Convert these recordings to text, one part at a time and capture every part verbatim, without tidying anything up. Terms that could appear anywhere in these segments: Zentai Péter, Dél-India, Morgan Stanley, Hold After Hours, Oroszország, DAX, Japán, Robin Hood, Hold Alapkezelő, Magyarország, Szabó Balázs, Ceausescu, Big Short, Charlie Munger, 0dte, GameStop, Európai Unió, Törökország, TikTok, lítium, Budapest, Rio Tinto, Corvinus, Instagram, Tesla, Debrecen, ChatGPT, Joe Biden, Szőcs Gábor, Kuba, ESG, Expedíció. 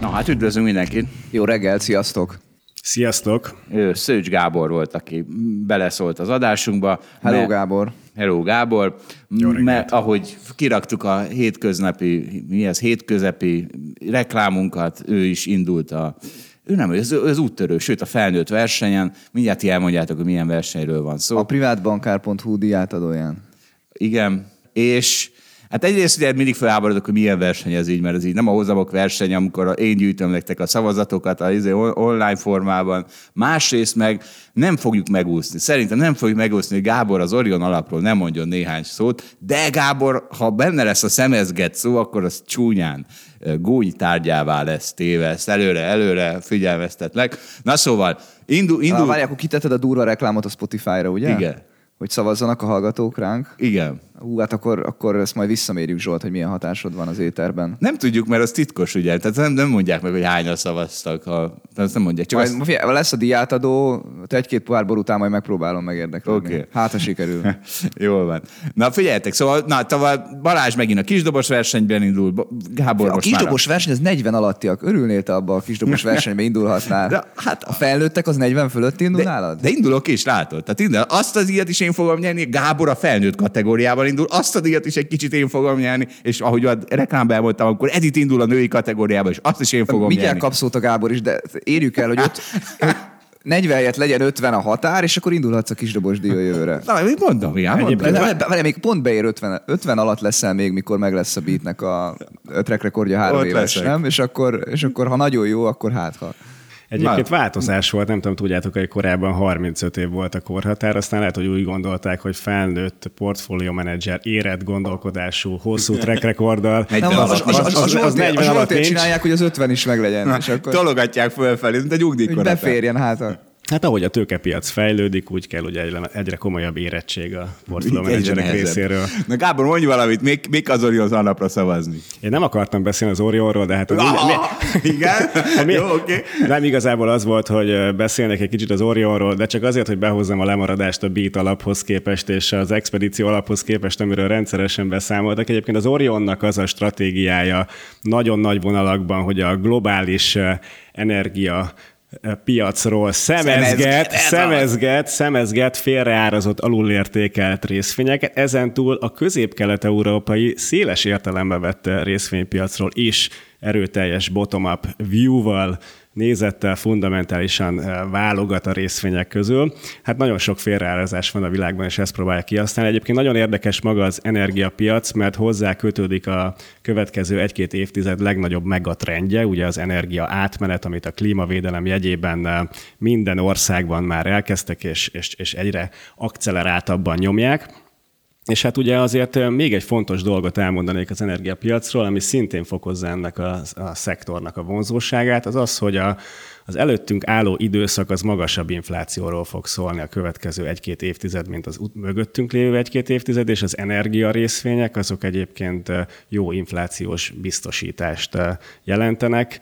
Na hát, üdvözlünk mindenkit! Jó reggelt, sziasztok! Sziasztok! Ő, Szőcs Gábor volt, aki beleszólt az adásunkba. Hello, mert... Gábor! Hello, Gábor! Mert ahogy kiraktuk a hétköznapi, mi ez, hétközepi reklámunkat, ő is indult a... Ő nem, ez az úttörő, sőt a felnőtt versenyen. Mindjárt ti elmondjátok, hogy milyen versenyről van szó. A privátbankár pont hu diátadóján. Igen, és... Hát egyrészt ugye mindig felháborodok, hogy milyen verseny ez így, mert ez így nem a hozamok verseny, amikor én gyűjtöm nektek a szavazatokat az online formában. Másrészt meg nem fogjuk megúszni. Szerintem nem fogjuk megúszni, hogy Gábor az Orion alapról nem mondjon néhány szót, de Gábor, ha benne lesz a szemezget szó, akkor az csúnyán gúny tárgyává lesz téve. Ezt előre, előre figyelmeztetlek. Na szóval, indul... indul... Várj, akkor kitetted a durva reklámot a Spotify-ra, ugye? Igen. Hogy szavazzanak a hallgatók ránk. Igen. Hú, hát akkor, akkor ezt majd visszamérjük, Zsolt, hogy milyen hatásod van az éterben. Nem tudjuk, mert az titkos, ugye? Tehát nem, nem mondják meg, hogy hányan szavaztak. Ha... Tehát nem mondják. Csak majd, azt... Lesz a diátadó, te egy-két pohárból után majd megpróbálom megérdekelni. Okay. Hát, ha sikerül. Jól van. Na figyeljetek, szóval na, tavaly Balázs megint a kisdobos versenyben indul, Gábor a most már... A kisdobos verseny, ez negyven alattiak. Örülnél te abba a kisdobos versenyben indulhatnál? De, hát a felnőttek az negyven fölötti indul de, nálad? De indulok is, látod. Tehát innen, azt az ilyet is én fogom nyerni, Gábor a felnőtt kategóriában indul, azt a díjat is egy kicsit én fogom nyerni, és ahogy a reklámban elmondtam, akkor Edith indul a női kategóriába, és azt is én fogom mindjárt nyerni. Mindjárt kapsz a Gábor is, de érjük el, hogy ott negyven helyett legyen ötven a határ, és akkor indulhatsz a kisdobos díj jövőre. Na, mit mondom? Várj, még pont beér ötven, ötven alatt leszel még, mikor meg lesz a Beatnek a track rekordja három éves, nem? És akkor, és akkor, ha nagyon jó, akkor hát ha... Egyébként Már... változás volt, nem tudom, tudjátok, hogy korábban harmincöt év volt a korhatár, aztán lehet, hogy úgy gondolták, hogy felnőtt portfólió menedzser, érett gondolkodású, hosszú track rekorddal. Az negyven alatt csinálják, hogy az ötven is meglegyen. És akkor tologatják fölfelé, mint egy nyugdíjkorhatár. Hogy beférjen hátra. Hát ahogy a tőkepiac fejlődik, úgy kell ugye egyre komolyabb érettség a portfólió menedzserek részéről. Na Gábor, mondj valamit, mik, mik az Orionhoz alapra szavazni? Én nem akartam beszélni az Orionról, de hát... Igen? Jó, oké. Nem igazából az volt, hogy beszélnek egy kicsit az Orionról, de csak azért, hogy behozzam a lemaradást a Beat alaphoz képest és az Expedíció alaphoz képest, amiről rendszeresen beszámoltak. Egyébként az Orionnak az a stratégiája nagyon nagy vonalakban, hogy a globális energia piacról szemezget, szemezget, szemezget félreárazott, alulértékelt részvényeket. Ezentúl a közép-kelet-európai széles értelembe vett részvénypiacról is erőteljes bottom-up view-val, nézettel fundamentálisan válogat a részvények közül. Hát nagyon sok félreárazás van a világban, és ezt próbálja kihasználni. Egyébként nagyon érdekes maga az energiapiac, mert hozzá kötődik a következő egy-két évtized legnagyobb megatrendje, ugye az energia átmenet, amit a klímavédelem jegyében minden országban már elkezdtek, és, és, és egyre akceleráltabban nyomják. És hát ugye azért még egy fontos dolgot elmondanék az energiapiacról, ami szintén fokozza ennek a, a szektornak a vonzóságát, az az, hogy a, az előttünk álló időszak az magasabb inflációról fog szólni a következő egy-két évtized, mint az mögöttünk lévő egy-két évtized, és az energiarészvények azok egyébként jó inflációs biztosítást jelentenek.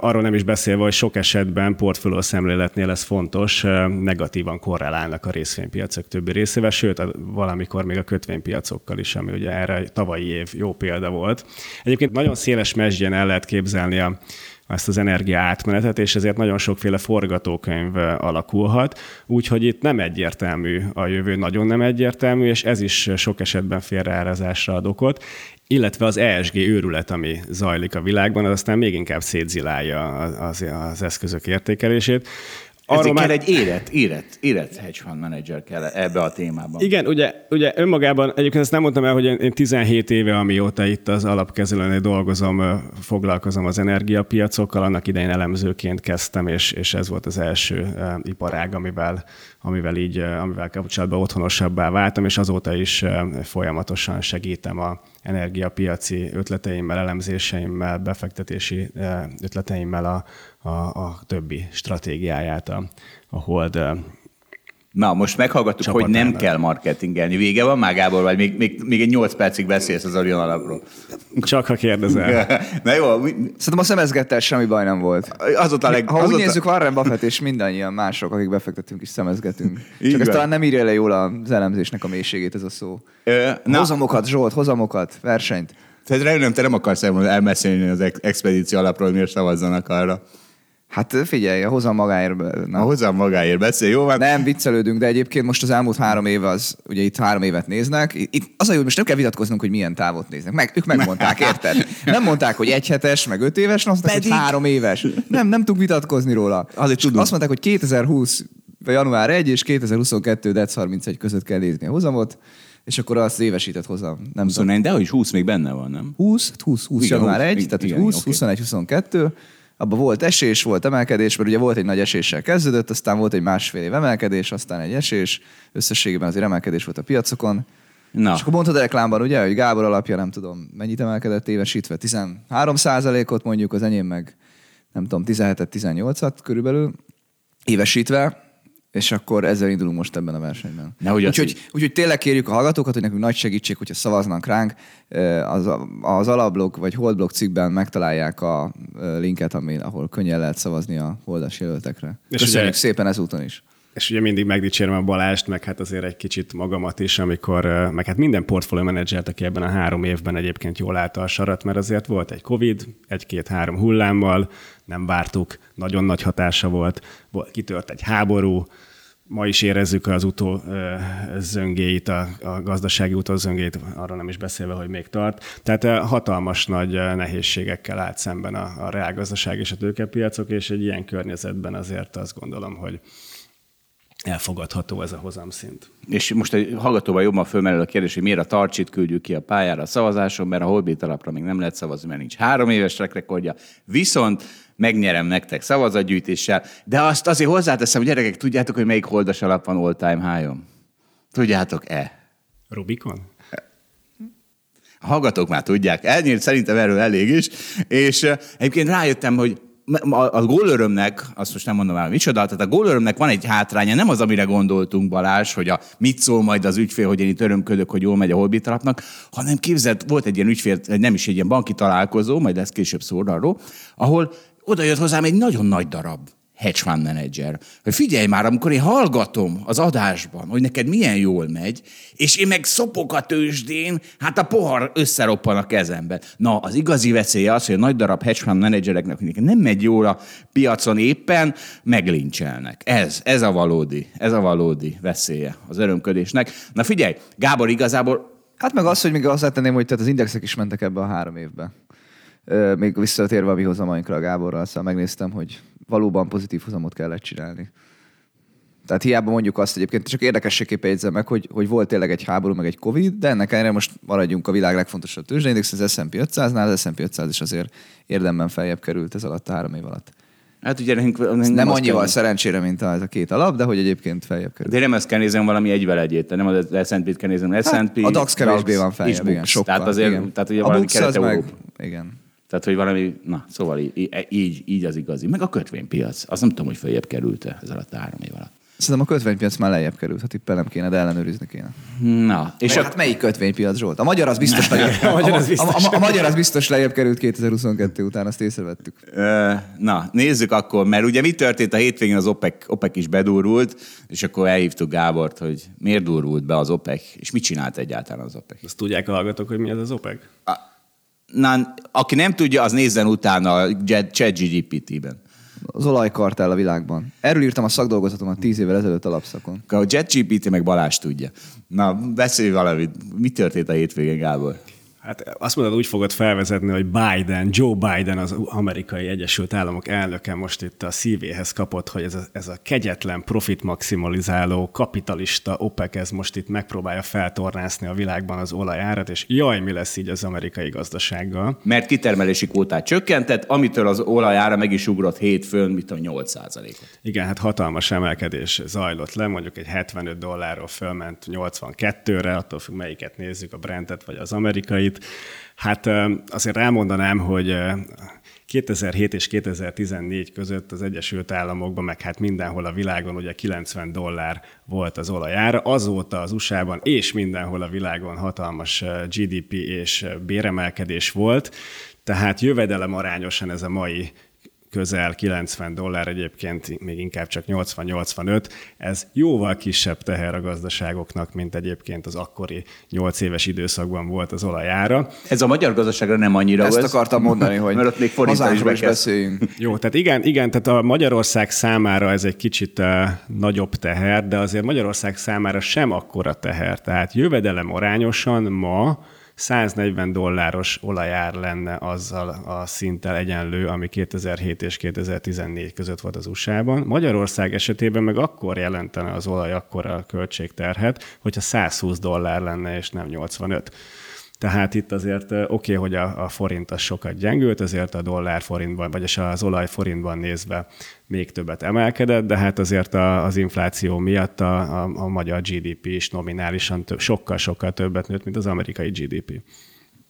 Arról nem is beszélve, hogy sok esetben portfólió szemléletnél ez fontos, negatívan korrelálnak a részvénypiacok többi részével, sőt, valamikor még a kötvénypiacokkal is, ami ugye erre tavalyi év jó példa volt. Egyébként nagyon széles mezsgyen el lehet képzelni a ezt az energia átmenetet, és ezért nagyon sokféle forgatókönyv alakulhat. Úgyhogy itt nem egyértelmű a jövő, nagyon nem egyértelmű, és ez is sok esetben félreárazásra ad okot. Illetve az E S G őrület, ami zajlik a világban, az aztán még inkább szétzilálja az, az, az eszközök értékelését. Arról már egy érett, érett, érett hedge fund manager kell ebbe a témában. Igen, ugye, ugye önmagában, egyébként ezt nem mondtam el, hogy én tizenhét éve, amióta itt az alapkezelőnél dolgozom, foglalkozom az energiapiacokkal, annak idején elemzőként kezdtem, és, és ez volt az első iparág, amivel, amivel így, amivel kapcsolatban otthonosabbá váltam, és azóta is folyamatosan segítem a energiapiaci ötleteimmel, elemzéseimmel, befektetési ötleteimmel a, a, a többi stratégiáját a, a Hold. Na, most meghallgattuk, csapatának. Hogy nem kell marketingelni. Vége van már, Gábor, vagy még, még, még egy nyolc percig beszélsz az Orion alapról? Csak, ha kérdezel. Na jó. Mi... Szerintem a szemezgettel semmi baj nem volt. Azóta leg... Ha azóta... úgy nézzük, Warren Buffett és mindannyian mások, akik befektetünk és szemezgetünk. Csak ez talán nem írja le jól az elemzésnek a mélységét ez a szó. Ö, hozamokat, Zsolt, hozamokat, versenyt. Tehát remélem, te nem akarsz elmesélni az expedíció alapról, miért szavazzanak arra. Hát figyelj, a hozzám magáért. Na. A hozzám magáért beszél, jó van? Nem, viccelődünk, de egyébként most az elmúlt három év az, ugye itt három évet néznek. Itt az a jó, most nem kell vitatkoznunk, hogy milyen távot néznek. Meg, ők megmondták, érted? Nem mondták, hogy egy hetes, meg öt éves, nem mondták, Pedig... hogy három éves. Nem, nem tudunk vitatkozni róla. Azért tudunk. Azt mondták, hogy kétezer-húsz január elseje és kétezer-huszonkettő december harmincegy között kell nézni a hozamot. És akkor azt évesített hozzám. Nem huszonnégy, de hogy húsz még benne van, nem? húsz, húsz, húsz igen, január elseje, húsz, tehát igen, húsz, okay. huszonegy, huszonkettő Abban volt esés, volt emelkedés, mert ugye volt egy nagy eséssel kezdődött, aztán volt egy másfél év emelkedés, aztán egy esés, összességében azért emelkedés volt a piacokon. Na. És akkor mondtad a reklámban, ugye, hogy Gábor alapja nem tudom mennyit emelkedett évesítve, tizenhárom százalékot mondjuk, az enyém meg nem tudom, tizenhetet, tizennyolcat körülbelül évesítve, és akkor ezzel indulunk most ebben a versenyben. Úgyhogy úgy, tényleg kérjük a hallgatókat, hogy nekünk nagy segítség, hogyha szavaznak ránk. Az, az alapblog vagy holdblog cikkben megtalálják a linket, ami, ahol könnyen lehet szavazni a holdas jelöltekre. És köszönjük ugye, szépen ezúton is. És ugye mindig megdicsérem a Balást, meg hát azért egy kicsit magamat is, amikor, meg hát minden portfolio menedzsert, aki ebben a három évben egyébként jól állta a sarat, mert azért volt egy Covid, egy-két-három hullámmal, nem vártuk, nagyon nagy hatása volt, kitört egy háború, ma is érezzük az utó zöngéit, a, a gazdasági utó zöngéit, arról nem is beszélve, hogy még tart. Tehát hatalmas nagy nehézségekkel állt szemben a, a reálgazdaság és a tőkepiacok, és egy ilyen környezetben azért azt gondolom, hogy elfogadható ez a hozamszint. És most egy hallgatóval jobban fölmerül a kérdés, hogy miért a Tarcsit küldjük ki a pályára a szavazáson, mert a Holbét alapra még nem lehet szavazni, mert nincs három éves rekordja. Viszont megnyerem nektek szavazatgyűjtéssel, de azt azért hozzáteszem, gyerekek, tudjátok, hogy melyik holdas alap van all-time high-on? Tudjátok-e? Rubicon? A hallgatók már tudják. Elnyírt szerintem erről elég is. És egyébként rájöttem, hogy a gólörömnek, azt most nem mondom el, micsoda, tehát a gólörömnek van egy hátránya, nem az, amire gondoltunk, Balázs, hogy a mit szól majd az ügyfél, hogy én itt örömködök, hogy jól megy a Holbit alapnak, hanem képzelt, volt egy ilyen ügyfél, nem is egy ilyen banki találkozó, majd lesz később szó arról, ahol oda jött hozzám egy nagyon nagy darab hedge fund manager, hogy figyelj már, amikor én hallgatom az adásban, hogy neked milyen jól megy, és én meg szopok a tőzsdén, hát a pohar összeroppan a kezemben. Na, az igazi veszélye az, hogy a nagy darab hedge fund managereknek, hogy nem megy jól a piacon éppen, meglincselnek. Ez, ez a valódi, ez a valódi veszélye az örömködésnek. Na figyelj, Gábor igazából... Hát meg az, hogy még azt tenném, hogy tehát az indexek is mentek ebbe a három évbe. Még visszatérve a mi hozamainkra a Gáborral, szóval megnéztem, hogy valóban pozitív hozamot kellett csinálni. Tehát hiába mondjuk azt egyébként, csak érdekességképpen jegyzem meg, hogy, hogy volt tényleg egy háború, meg egy Covid, de ennek ellenére most maradjunk a világ legfontosabb tőzsdeindex, az es and pé ötszáznál, az es and pé ötszáz is azért érdemben feljebb került ez alatt a három év alatt. Hát ugye nekünk, nekünk nem annyival kell... szerencsére, mint ez a két alap, de hogy egyébként feljebb kerül. De nem ezt kell nézem valami egyvelegyét, nem az es and pét kell nézem, az hát, es and pé... A daksz kevésbé van feljebb, igen, sokkal. Tehát azért, igen. Tehát ugye a valami kelet-európa. Igen. Tehát, hogy valami, na, szóval így, így, így az igazi. Meg a kötvénypiac. Azt nem tudom, hogy följebb került-e ez alatt a három év alatt. Szerintem a kötvénypiac már lejjebb került, ha tippelem kéne, de ellenőrizni kéne. Na. És hát a... melyik kötvénypiac, Zsolt? A magyar az biztos, lejjebb, a, magyar az biztos. A, a, a magyar az biztos lejjebb került kétezer-huszonkettő után, azt észrevettük. Na, nézzük akkor, mert ugye mi történt a hétvégén, az OPEC, OPEC is bedurult, és akkor elhívtuk Gábort, hogy miért durult be az OPEC, és mit csinált egyáltalán az OPEC? Azt tudják a hallgatók, hogy mi ez az OPEC? A... Na, aki nem tudja, az nézzen utána a ChatGPT-ben. Az olajkartell a világban. Erről írtam a szakdolgozatomat tíz évvel ezelőtt alapszakon. A ChatGPT meg Balázs tudja. Na, beszélj valamit. Mi történt a hétvégén, Gábor? Hát azt mondod, úgy fogod felvezetni, hogy Biden, Joe Biden, az amerikai Egyesült Államok elnöke most itt a szívéhez kapott, hogy ez a, ez a kegyetlen, profitmaximalizáló, kapitalista OPEC, ez most itt megpróbálja feltornászni a világban az olajárat, és jaj, mi lesz így az amerikai gazdasággal. Mert kitermelési kvótát csökkentett, amitől az olajára meg is ugrott hétfőn, mit a nyolc százalékot. Igen, hát hatalmas emelkedés zajlott le, mondjuk egy hetvenöt dollárról fölment nyolcvankettőre, attól függ, melyiket nézzük, a Brentet vagy az amerikai. Hát azért elmondanám, hogy kétezer-hét és kétezer-tizennégy között az Egyesült Államokban, meg hát mindenhol a világon ugye kilencven dollár volt az olajára. Azóta az u es á-ban és mindenhol a világon hatalmas gé dé pé és béremelkedés volt, tehát jövedelem arányosan ez a mai közel kilencven dollár, egyébként még inkább csak nyolcvan-nyolcvanöt, ez jóval kisebb teher a gazdaságoknak, mint egyébként az akkori nyolc éves időszakban volt az olajára. Ez a magyar gazdaságra nem annyira. Ezt az, akartam mondani, hogy mert ott még forinttal is beszéljünk. Jó, tehát igen, igen, tehát a Magyarország számára ez egy kicsit uh, nagyobb teher, de azért Magyarország számára sem akkora teher. Tehát jövedelem arányosan ma száznegyven dolláros olajár lenne azzal a szinttel egyenlő, ami kétezer-hét és kétezer-tizennégy között volt az u es á-ban. Magyarország esetében meg akkor jelentene az olaj akkora költségterhet, hogyha száz húsz dollár lenne, és nem nyolcvanöt. Tehát itt azért oké, okay, hogy a, a forint az sokat gyengült, azért a dollár forintban, vagyis az olaj forintban nézve még többet emelkedett, de hát azért a, az infláció miatt a, a, a magyar gé dé pé is nominálisan több, sokkal-sokkal többet nőtt, mint az amerikai gé dé pé.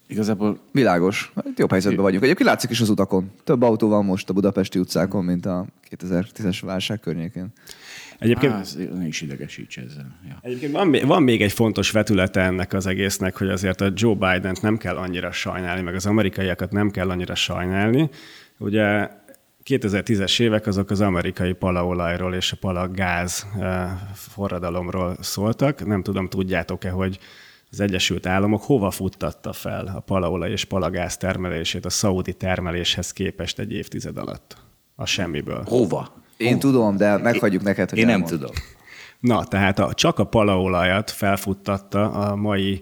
Igazából világos. Jobb helyzetben vagyunk. Egyébként látszik is az utakon. Több autó van most a budapesti utcákon, mint a kétezer-tízes válság környékén. Egyébként, Á, ne is idegesíts ezzel. Ja. Egyébként van, van még egy fontos vetülete ennek az egésznek, hogy azért a Joe Bident nem kell annyira sajnálni, meg az amerikaiakat nem kell annyira sajnálni. Ugye kétezer-tízes évek azok az amerikai palaolajról és a palagáz forradalomról szóltak. Nem tudom, tudjátok-e, hogy az Egyesült Államok hova futtatta fel a palaolaj és palagáz termelését a szaudi termeléshez képest egy évtized alatt? A semmiből. Hova? Én oh. tudom, de meghagyjuk neked, hogy Én elmond. nem tudom. Na, tehát a, csak a palaolajat felfuttatta a mai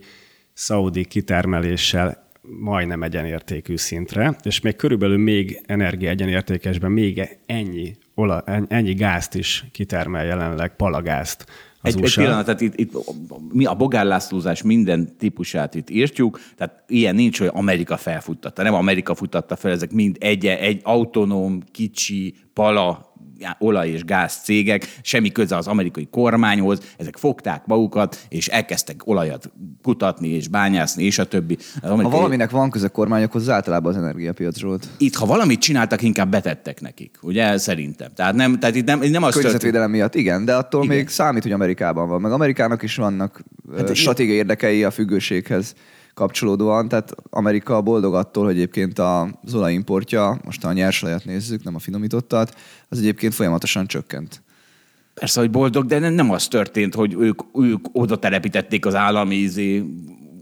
szaudi kitermeléssel majdnem egyenértékű szintre, és még körülbelül még energiaegyenértékesben még ennyi, ola, ennyi gázt is kitermel jelenleg, palagázt. Egy, egy pillanat, tehát itt, itt mi a bogárlászlózás minden típusát itt írtjuk, tehát ilyen nincs, hogy Amerika felfuttatta, nem Amerika futtatta fel, ezek mind egy, egy autonóm, kicsi, pala, olaj- és gáz cégek, semmi köze az amerikai kormányhoz, ezek fogták magukat, és elkezdtek olajat kutatni, és bányászni, és a többi. Amerikai... Ha valaminek van köze kormányokhoz, általában az energiapiac volt. Itt, ha valamit csináltak, inkább betettek nekik, ugye, szerintem. Tehát nem, tehát itt nem, nem az környezetvédelem miatt, igen, de attól igen. még számít, hogy Amerikában van. Meg Amerikának is vannak hát stratégiai érdekei a függőséghez kapcsolódóan, tehát Amerika boldog attól, hogy egyébként az olajimportja, most a nyersolajat nézzük, nem a finomítottat, az egyébként folyamatosan csökkent. Persze, hogy boldog, de nem az történt, hogy ők, ők oda telepítették az állami ízi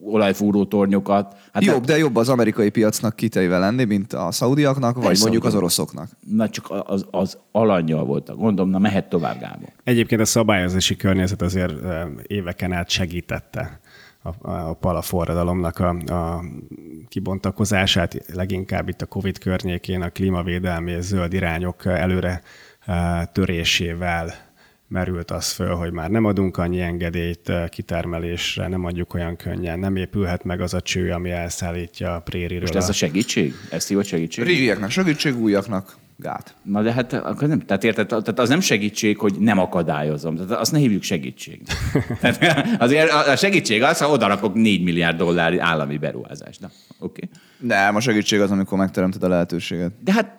olajfúró tornyokat. Hát jobb, hát... de jobb az amerikai piacnak kiteive lenni, mint a szaudiaknak, vagy Persze, mondjuk az oroszoknak. Na csak az, az alannyal voltak. Gondolom, na mehet tovább, Gábor. Egyébként a szabályozási környezet azért éveken át segítette a, a palaforradalomnak a, a kibontakozását, leginkább itt a Covid környékén a klímavédelmi és zöld irányok előre törésével merült az föl, hogy már nem adunk annyi engedélyt kitermelésre, nem adjuk olyan könnyen, nem épülhet meg az a cső, ami elszállítja a prériről. Most ez a segítség? Ezt hívott segítség? Régieknek segítség, újaknak gát. Na de hát akkor nem, tehát érted, tehát az nem segítség, hogy nem akadályozom. Tehát azt ne hívjuk segítségnek. Azért a segítség az, ha odarakok négy milliárd dollár állami beruházást. Na, oké. Okay. Nem, a segítség az, amikor megteremted a lehetőséget. De hát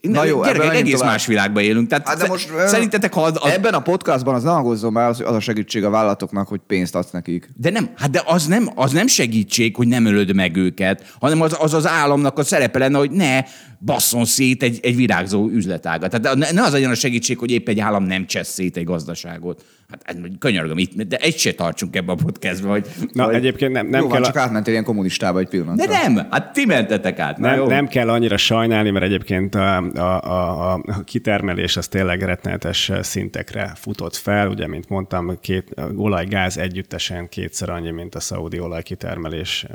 Na jó, gyerekek, egész tovább. más világban élünk. Tehát hát most, szerintetek, ha az, az... Ebben a podcastban az ne hangozzon már, az a segítség a vállalatoknak, hogy pénzt adsz nekik. De nem, hát de az nem, az nem segítség, hogy nem ölöd meg őket, hanem az az, az államnak a szerepe lenne, hogy ne basszon szét egy, egy virágzó üzletágat. Tehát ne az legyen a segítség, hogy épp egy állam nem csesz szét egy gazdaságot. Hát könyörgöm itt, de egy se tartsunk ebbe a podcastbe. Hogy, na, hogy egyébként nem, nem jó, kell... Van, csak a... átmentél ilyen kommunistába egy pillanatra. De nem, hát ti mentetek át. Nem, nem kell annyira sajnálni, mert egyébként a, a, a, a kitermelés az tényleg rettenetes szintekre futott fel. Ugye, mint mondtam, két olaj-gáz együttesen kétszer annyi, mint a szaudi olajkitermelés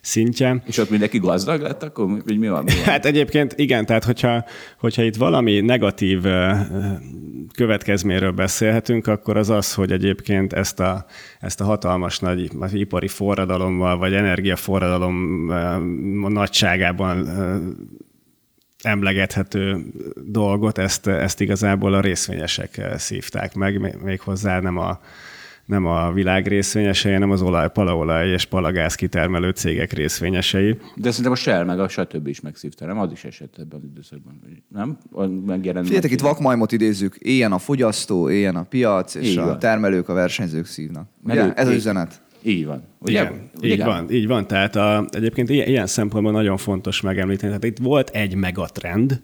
szintje. És ott mindenki gazdag lett akkor? Hogy mi van? Mi van? Hát egyébként igen, tehát hogyha, hogyha itt valami negatív következményről beszélhetünk, akkor akkor az az, hogy egyébként ezt a, ezt a hatalmas nagy ipari forradalommal, vagy energiaforradalom nagyságában emlegethető dolgot, ezt, ezt igazából a részvényesek szívták meg, méghozzá nem a, nem a világ részvényesei, hanem az olaj, palaolaj és palagáz kitermelő cégek részvényesei. De szerintem a Shell meg a stb. Is megszívta, nem? Az is esett ebben az időszakban, nem? Figyeljetek, itt vakmajmot idézzük, éljen a fogyasztó, éljen a piac, és így a van. Termelők, a versenyzők szívnak. Ugye? Ez az üzenet. Így van. Ugye? Igen, Ugye? így van, így van. Tehát a, egyébként ilyen, ilyen szempontból nagyon fontos megemlíteni. Tehát itt volt egy megatrend,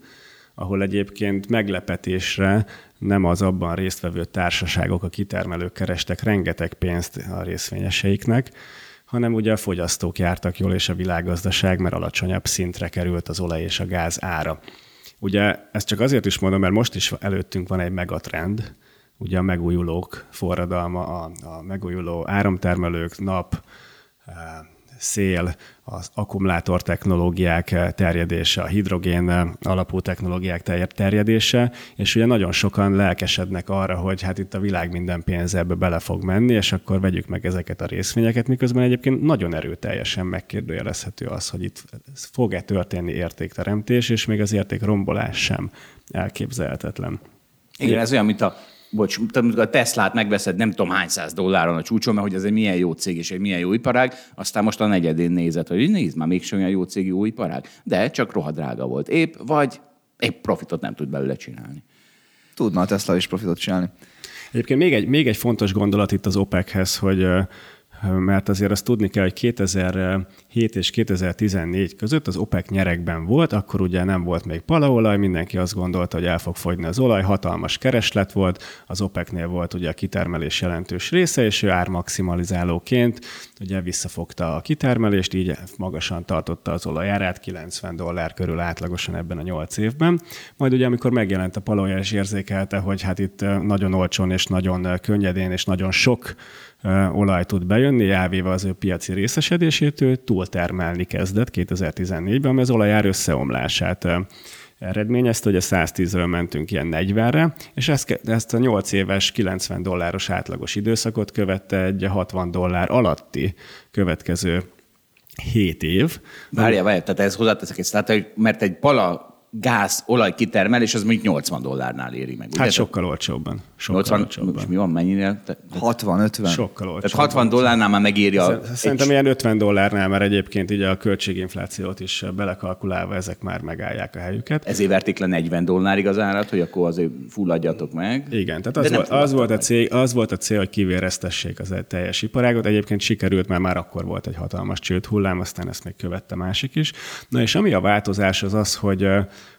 ahol egyébként meglepetésre nem az abban résztvevő társaságok, a kitermelők kerestek rengeteg pénzt a részvényeseiknek, hanem ugye a fogyasztók jártak jól, és a világgazdaság, mert alacsonyabb szintre került az olaj és a gáz ára. Ugye ezt csak azért is mondom, mert most is előttünk van egy megatrend, ugye a megújulók forradalma, a, a megújuló áramtermelők, nap, szél, az akkumulátor technológiák terjedése, a hidrogén alapú technológiák terjedése, és ugye nagyon sokan lelkesednek arra, hogy hát itt a világ minden pénze ebbe bele fog menni, és akkor vegyük meg ezeket a részvényeket, miközben egyébként nagyon erőteljesen megkérdőjelezhető az, hogy itt fog-e történni értékteremtés, és még az értékrombolás sem elképzelhetetlen. Igen, ez olyan, mint a Bocs, a Teslát megveszed nem tudom hány száz dolláron a csúcson, mert hogy ez egy milyen jó cég és egy milyen jó iparág, aztán most a negyedén nézed, hogy nézd már, mégsem olyan jó cég, jó iparág, de csak rohadt drága volt. Épp vagy épp profitot nem tud belőle csinálni. Tudna a Tesla is profitot csinálni. Egyébként még egy, még egy fontos gondolat itt az OPEC-hez, hogy mert azért azt tudni kell, hogy kétezer-hét és kétezer-tizennégy között az OPEC nyeregben volt, akkor ugye nem volt még palaolaj, mindenki azt gondolta, hogy el fog fogyni az olaj, hatalmas kereslet volt, az OPEC-nél volt ugye a kitermelés jelentős része, és ő ármaximalizálóként ugye visszafogta a kitermelést, így magasan tartotta az olajárát, kilencven dollár körül átlagosan ebben a nyolc évben. Majd ugye amikor megjelent a palaolaj, és érzékelte, hogy hát itt nagyon olcsón és nagyon könnyedén és nagyon sok olaj tud bejönni, elvéve az ő piaci részesedését, ő túltermelni kezdett kétezer-tizennégyben, ami az olajár összeomlását eredményezte, hogy a száztízről mentünk ilyen negyvenre, és ezt a nyolc éves kilencven dolláros átlagos időszakot követte egy hatvan dollár alatti következő hét év. Várjál, várjál, tehát ez hozzáteszek egy szlátot, mert egy pala gáz, olaj kitermelés, az mondjuk nyolcvan dollárnál éri meg. Ugye? Hát sokkal olcsóbban. Sokkal nyolcvan, olcsóbban. És mi van, mennyire? hatvan-ötven Sokkal olcsóbban. Tehát hatvan dollárnál már megéri a... Szerintem egy... ilyen ötven dollárnál, mert egyébként így a költséginflációt is belekalkulálva ezek már megállják a helyüket. Ezért verték le negyven dollárig az árat, hogy akkor azért fulladjatok meg. Igen, tehát az, volt, az, volt, a cél, az volt a cél, hogy kivéreztessék az egy teljes iparágot. Egyébként sikerült, mert már akkor volt egy hatalmas csődhullám, aztán ezt még követte másik is. Na és ami a változás az az, hogy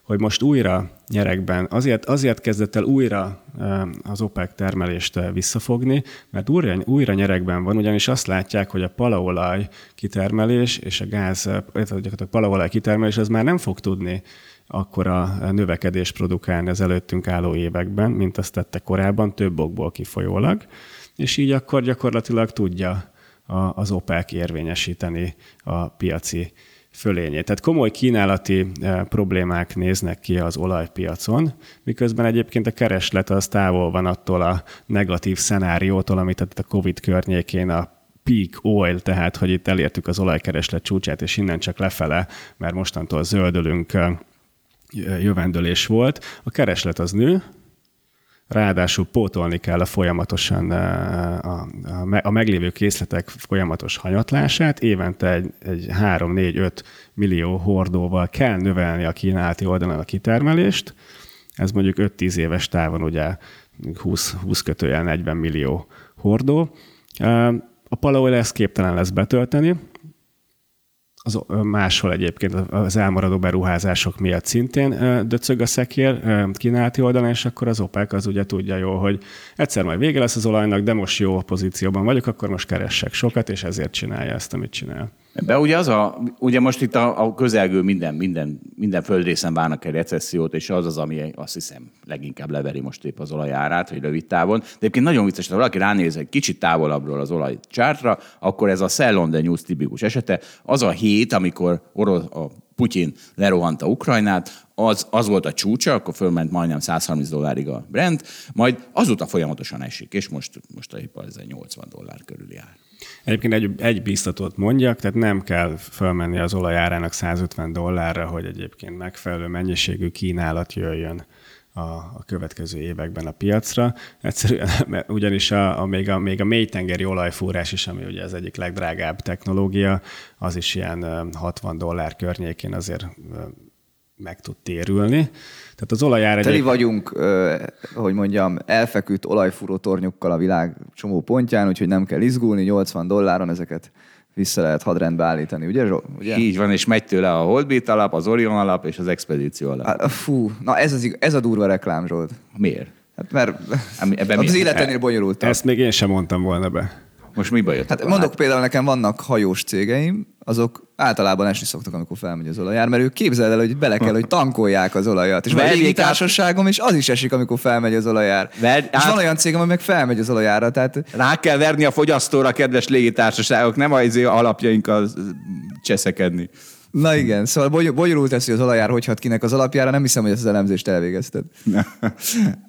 hogy most újra nyeregben, azért, azért kezdett el újra az OPEC termelést visszafogni, mert újra, újra nyeregben van, ugyanis azt látják, hogy a palaolaj kitermelés és a gáz, a palaolaj kitermelés az már nem fog tudni akkora növekedést produkálni az előttünk álló években, mint azt tette korábban, több okból kifolyólag, és így akkor gyakorlatilag tudja az OPEC érvényesíteni a piaci fölényét. Tehát komoly kínálati eh, problémák néznek ki az olajpiacon, miközben egyébként a kereslet az távol van attól a negatív szenáriótól, amit a Covid környékén a peak oil, tehát hogy itt elértük az olajkereslet csúcsát, és innen csak lefele, mert mostantól zöldölünk jövendőlés volt. A kereslet az nő, ráadásul pótolni kell a folyamatosan a, a meglévő készletek folyamatos hanyatlását. Évente egy, egy három-négy-öt millió hordóval kell növelni a kínálati oldalon a kitermelést. Ez mondjuk öt-tíz éves távon ugye húsz, húsz kötőjel negyven millió hordó. A palaolaj ezt képtelen lesz betölteni. az máshol egyébként az elmaradó beruházások miatt szintén döcög a szekér kínálati oldalán, és akkor az OPEC az ugye tudja jól, hogy egyszer majd vége lesz az olajnak, de most jó pozícióban vagyok, akkor most keressek sokat, és ezért csinálja ezt, amit csinál. De ugye az a, ugye most itt a, a közelgő minden, minden, minden földrészen várnak egy recessziót, és az az, ami azt hiszem leginkább leveri most épp az olajárát, hogy rövid távon. De egyébként nagyon vicces, ha valaki ránéz egy kicsit távolabbról az olajcsártra, akkor ez a sell on the news tipikus esete. Az a hét, amikor Orosz, a Putyin lerohanta Ukrajnát, az, az volt a csúcsa, akkor fölment majdnem száz harminc dollárig a Brent, majd azóta folyamatosan esik, és most, most épp ez a nyolcvan dollár körüli ár. Egyébként egy, egy biztatót mondjak, tehát nem kell fölmenni az olajárának száz ötven dollárra, hogy egyébként megfelelő mennyiségű kínálat jöjjön a, a következő években a piacra. Egyszerűen ugyanis a, a, még, a, még a mélytengeri olajfúrás is, ami ugye az egyik legdrágább technológia, az is ilyen hatvan dollár környékén azért meg tud térülni. Tehát az olajár Teli egy... vagyunk, ö, hogy mondjam, elfeküdt olajfúró tornyokkal a világ csomó pontján, úgyhogy nem kell izgulni, nyolcvan dolláron ezeket vissza lehet hadrendbe állítani, ugye, ugye? Így van, és megy tőle a Hold alap, az Orion alap és az Expedíció alap. Hát, fú, na ez, az, ez a durva reklám, Zsolt. Miért? Hát mert ebben az életenél bonyolultabb. Ezt még én sem mondtam volna be. Most mi baj? Hát mondok át? Például, nekem vannak hajós cégeim, azok általában esni szoktak, amikor felmegy az olajár, mert ők képzeld el, hogy bele kell, hogy tankolják az olajat. És van egy társaságom, és az is esik, amikor felmegy az olajár. Ver, és át... van olyan cégem, ami meg felmegy az olajárra. Tehát... Rá kell verni a fogyasztóra, kedves légitársaságok, nem az alapjainkkal cseszekedni. Na igen, szóval bonyolult teszi az olajár, hogy hat kinek az alapjára, nem hiszem, hogy ezt az elemzést elvégezted.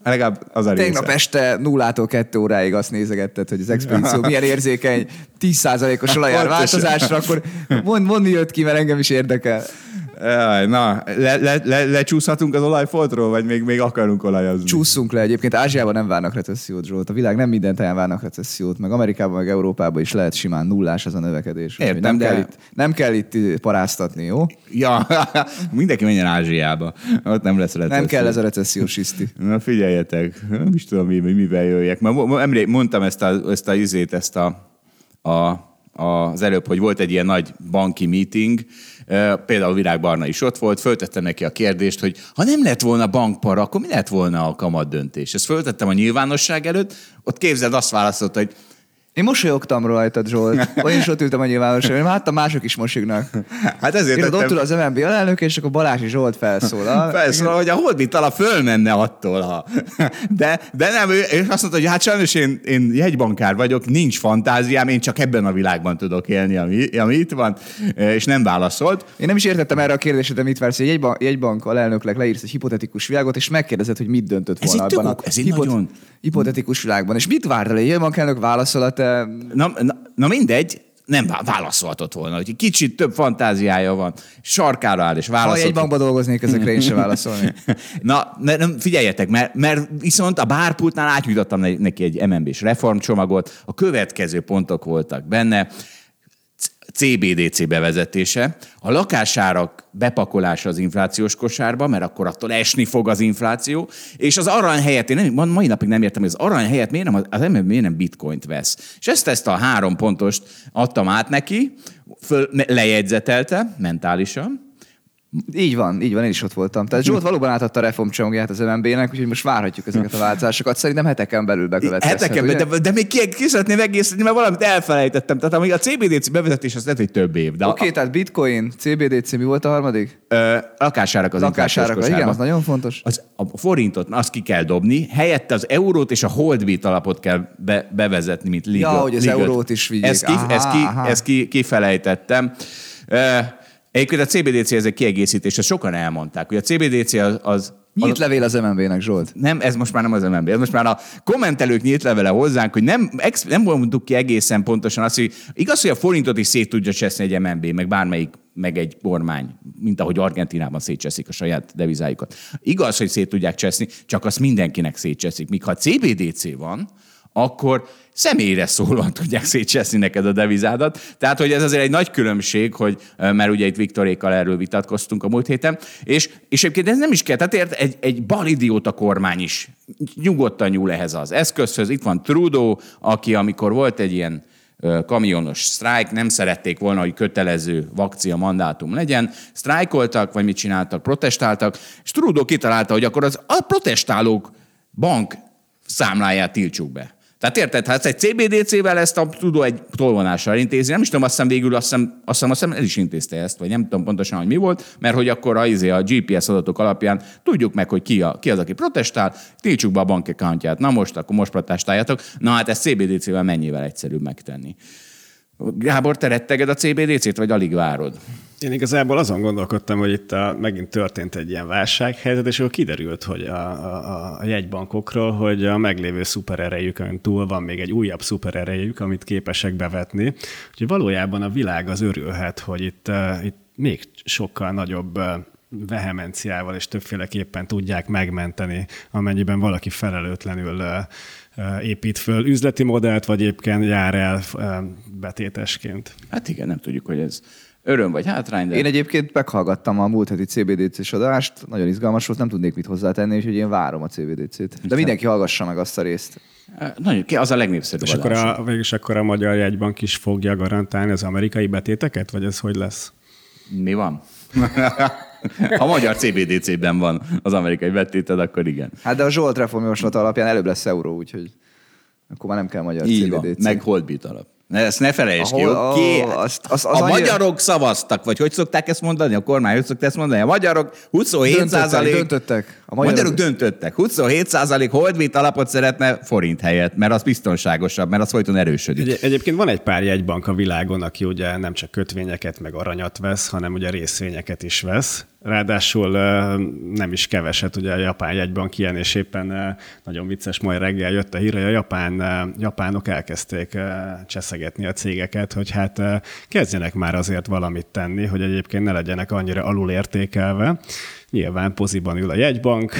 Legalább az a része. Tegnap este nullától kettő óráig azt nézegetted, hogy az Expedíció milyen érzékeny tíz százalékos olajár változásra, akkor mond, mondni jött ki, mert engem is érdekel. Na, le, le, le, lecsúszhatunk az olajfoltról, vagy még, még akarunk olajazni? Csúszunk le egyébként. Ázsiában nem várnak recessziót, Zsolt. A világ nem minden táján várnak recessziót, meg Amerikában, meg Európában is lehet simán nullás az a növekedés. Értem, nem, de... kell itt, nem kell itt paráztatni, jó? Ja, mindenki menjen Ázsiába. Ott nem lesz recesszió. Nem kell ez a recessziós iszti. Na figyeljetek, nem is tudom, hogy mivel jöjjek. Már mondtam ezt a, ezt a izét, ezt a... a az előbb, hogy volt egy ilyen nagy banki meeting, például Virág Barna is ott volt, föltettem neki a kérdést, hogy ha nem lett volna bankpara, akkor mi lett volna a kamat döntés? Ezt föltettem a nyilvánosság előtt, ott képzeld, azt válaszolta, hogy én mosolyogtam rajtad, Zsolt. Olyan is ott ültem a nyilvánosságon, mert hát a mások is mosignak. Hát ezért tettem. Ott ül az em en bé alelnök, és akkor Balázsi Zsolt felszólal. Felszólal, hogy a Hold alap fölmenne attól, ha. De, de nem, ő azt mondta, hogy hát sajnos én, én jegybankár vagyok, nincs fantáziám, én csak ebben a világban tudok élni, ami, ami itt van, és nem válaszolt. Én nem is értettem erre a kérdésedre, mit vársz, hogy jegybank, jegybank alelnöknek leírsz egy hipotetikus világot, és megkérdezed, hogy mit döntött volna ez abban a hipot- nagyon... hipotetikus világban. És mit vártál, hogy jegybankelnök válaszolat? Na, na, na mindegy, nem válaszolhatott volna, hogy kicsit több fantáziája van, sarkára áll és válaszol. Ha egy bankba dolgoznék, ezekre én sem válaszolni. Na, nem, figyeljetek, mert, mert viszont a bárpultnál átnyújtottam neki egy em en bé-s reformcsomagot, a következő pontok voltak benne, cé bé dé cé bevezetése, a lakásárak bepakolása az inflációs kosárba, mert akkor attól esni fog az infláció, és az arany helyett, én nem, mai napig nem értem, hogy az arany helyett miért nem, az ember miért nem bitcoint vesz. És ezt, ezt a három pontost adtam át neki, föl, lejegyzetelte mentálisan. Így van, így van, én is ott voltam. Tehát Zsolt valóban átadta a reformcsomagját az em en bé-nek, úgyhogy most várhatjuk ezeket a változásokat. Szerintem heteken belül bekövetkezhet. Heteken belül, de, de még ki, ki szeretném egészíteni, mert valamit elfelejtettem. Tehát amíg a cé bé dé cé bevezetés, az lehet, hogy több év. Oké, okay, a... tehát bitcoin, cé bé dé cé, mi volt a harmadik? Ö, lakásárak az lakásárak, az igen, az nagyon fontos. Az, a forintot, azt ki kell dobni, helyette az eurót és a Hold Beat alapot kell be, bevezetni, mint liga. Ja, hogy az liga. Eurót is vigyék. Ezt, ki, aha, ezt, ki, ezt ki, kifelejtettem. Ö, Egyébként a cé bé dé cé ez egy kiegészítés, ezt sokan elmondták, hogy a cé bé dé cé az... az nyílt az... levél az em en bé-nek, Zsolt. Nem, ez most már nem az em en bé, ez most már a kommentelők nyílt levele hozzánk, hogy nem, nem mondtuk ki egészen pontosan azt, hogy igaz, hogy a forintot is szét tudja cseszni egy em en bé, meg bármelyik, meg egy kormány, mint ahogy Argentinában szétcseszik a saját devizájukat. Igaz, hogy szét tudják cseszni, csak azt mindenkinek szétcseszik. Míg ha cé bé dé cé van, akkor személyre szólóan tudják szétcseszni neked a devizádat. Tehát, hogy ez azért egy nagy különbség, hogy, mert ugye itt Viktorékkal erről vitatkoztunk a múlt héten, és, és egyébként ez nem is kell, tehát ért, egy, egy balidióta kormány is nyugodtan nyúl ehhez az eszközhöz. Itt van Trudeau, aki amikor volt egy ilyen kamionos sztrájk, nem szerették volna, hogy kötelező vakcia mandátum legyen, sztrájkoltak, vagy mit csináltak, protestáltak, és Trudeau kitalálta, hogy akkor az a protestálók bank számláját tiltsuk be. Tehát érted, hát egy cé bé dé cével ezt a Trudeau egy tolvonással intézi, nem is tudom, azt hiszem végül, azt hiszem, azt hiszem, azt hiszem el is intézte ezt, vagy nem tudom pontosan, hogy mi volt, mert hogy akkor az, a gé pé es adatok alapján tudjuk meg, hogy ki, a, ki az, aki protestál, tiltsuk be a bank accountját. Na most, akkor most protestáljátok. Na hát ezt cé bé dé cével mennyivel egyszerűbb megtenni. Gábor, te retteged a cé bé dé cét, vagy alig várod? Én igazából azon gondolkodtam, hogy itt a, megint történt egy ilyen válsághelyzet, és akkor kiderült, hogy a, a, a jegybankokról, hogy a meglévő szupererejükön túl van még egy újabb szupererejük, amit képesek bevetni. Úgyhogy valójában a világ az örülhet, hogy itt, itt még sokkal nagyobb vehemenciával és többféleképpen tudják megmenteni, amennyiben valaki felelőtlenül épít föl üzleti modellt, vagy éppen jár el betétesként. Hát igen, nem tudjuk, hogy ez öröm vagy hátrány. De... Én egyébként meghallgattam a múlt heti cé bé dé cés adást, nagyon izgalmas volt, nem tudnék mit hozzátenni, úgyhogy én várom a cé bé dé cét. De mindenki hallgassa meg azt a részt. Nagyon, az a legnépszerűbb adás. És akkor a, végülis akkor a Magyar Jegybank is fogja garantálni az amerikai betéteket? Vagy ez hogy lesz? Mi van? Ha magyar cé bé dé cében van az amerikai betéted, akkor igen. Hát de a Zsolt reformjóslata alapján előbb lesz euró, úgyhogy akkor már nem kell magyar így cé bé dé cé. Így van, meg Hold Beat alap. Ne, ezt ne felejtsd ki, oké? Okay. A magyarok jön... szavaztak, vagy hogy szokták ezt mondani? A kormány, hogy szokták ezt mondani? A magyarok huszonhét százalék... Döntöttek. A magyarok... magyarok döntöttek. huszonhét százalék holdvét alapot szeretne forint helyett, mert az biztonságosabb, mert az folyton erősödik. Egy, egyébként van egy pár jegybank a világon, aki ugye nem csak kötvényeket meg aranyat vesz, hanem ugye részvényeket is vesz. Ráadásul nem is keveset, ugye a japán jegybank ilyen, és éppen nagyon vicces, majd reggel jött a hír, hogy a japán, japánok elkezdték cseszegetni a cégeket, hogy hát kezdjenek már azért valamit tenni, hogy egyébként ne legyenek annyira alulértékelve. Nyilván poziban ül a jegybank,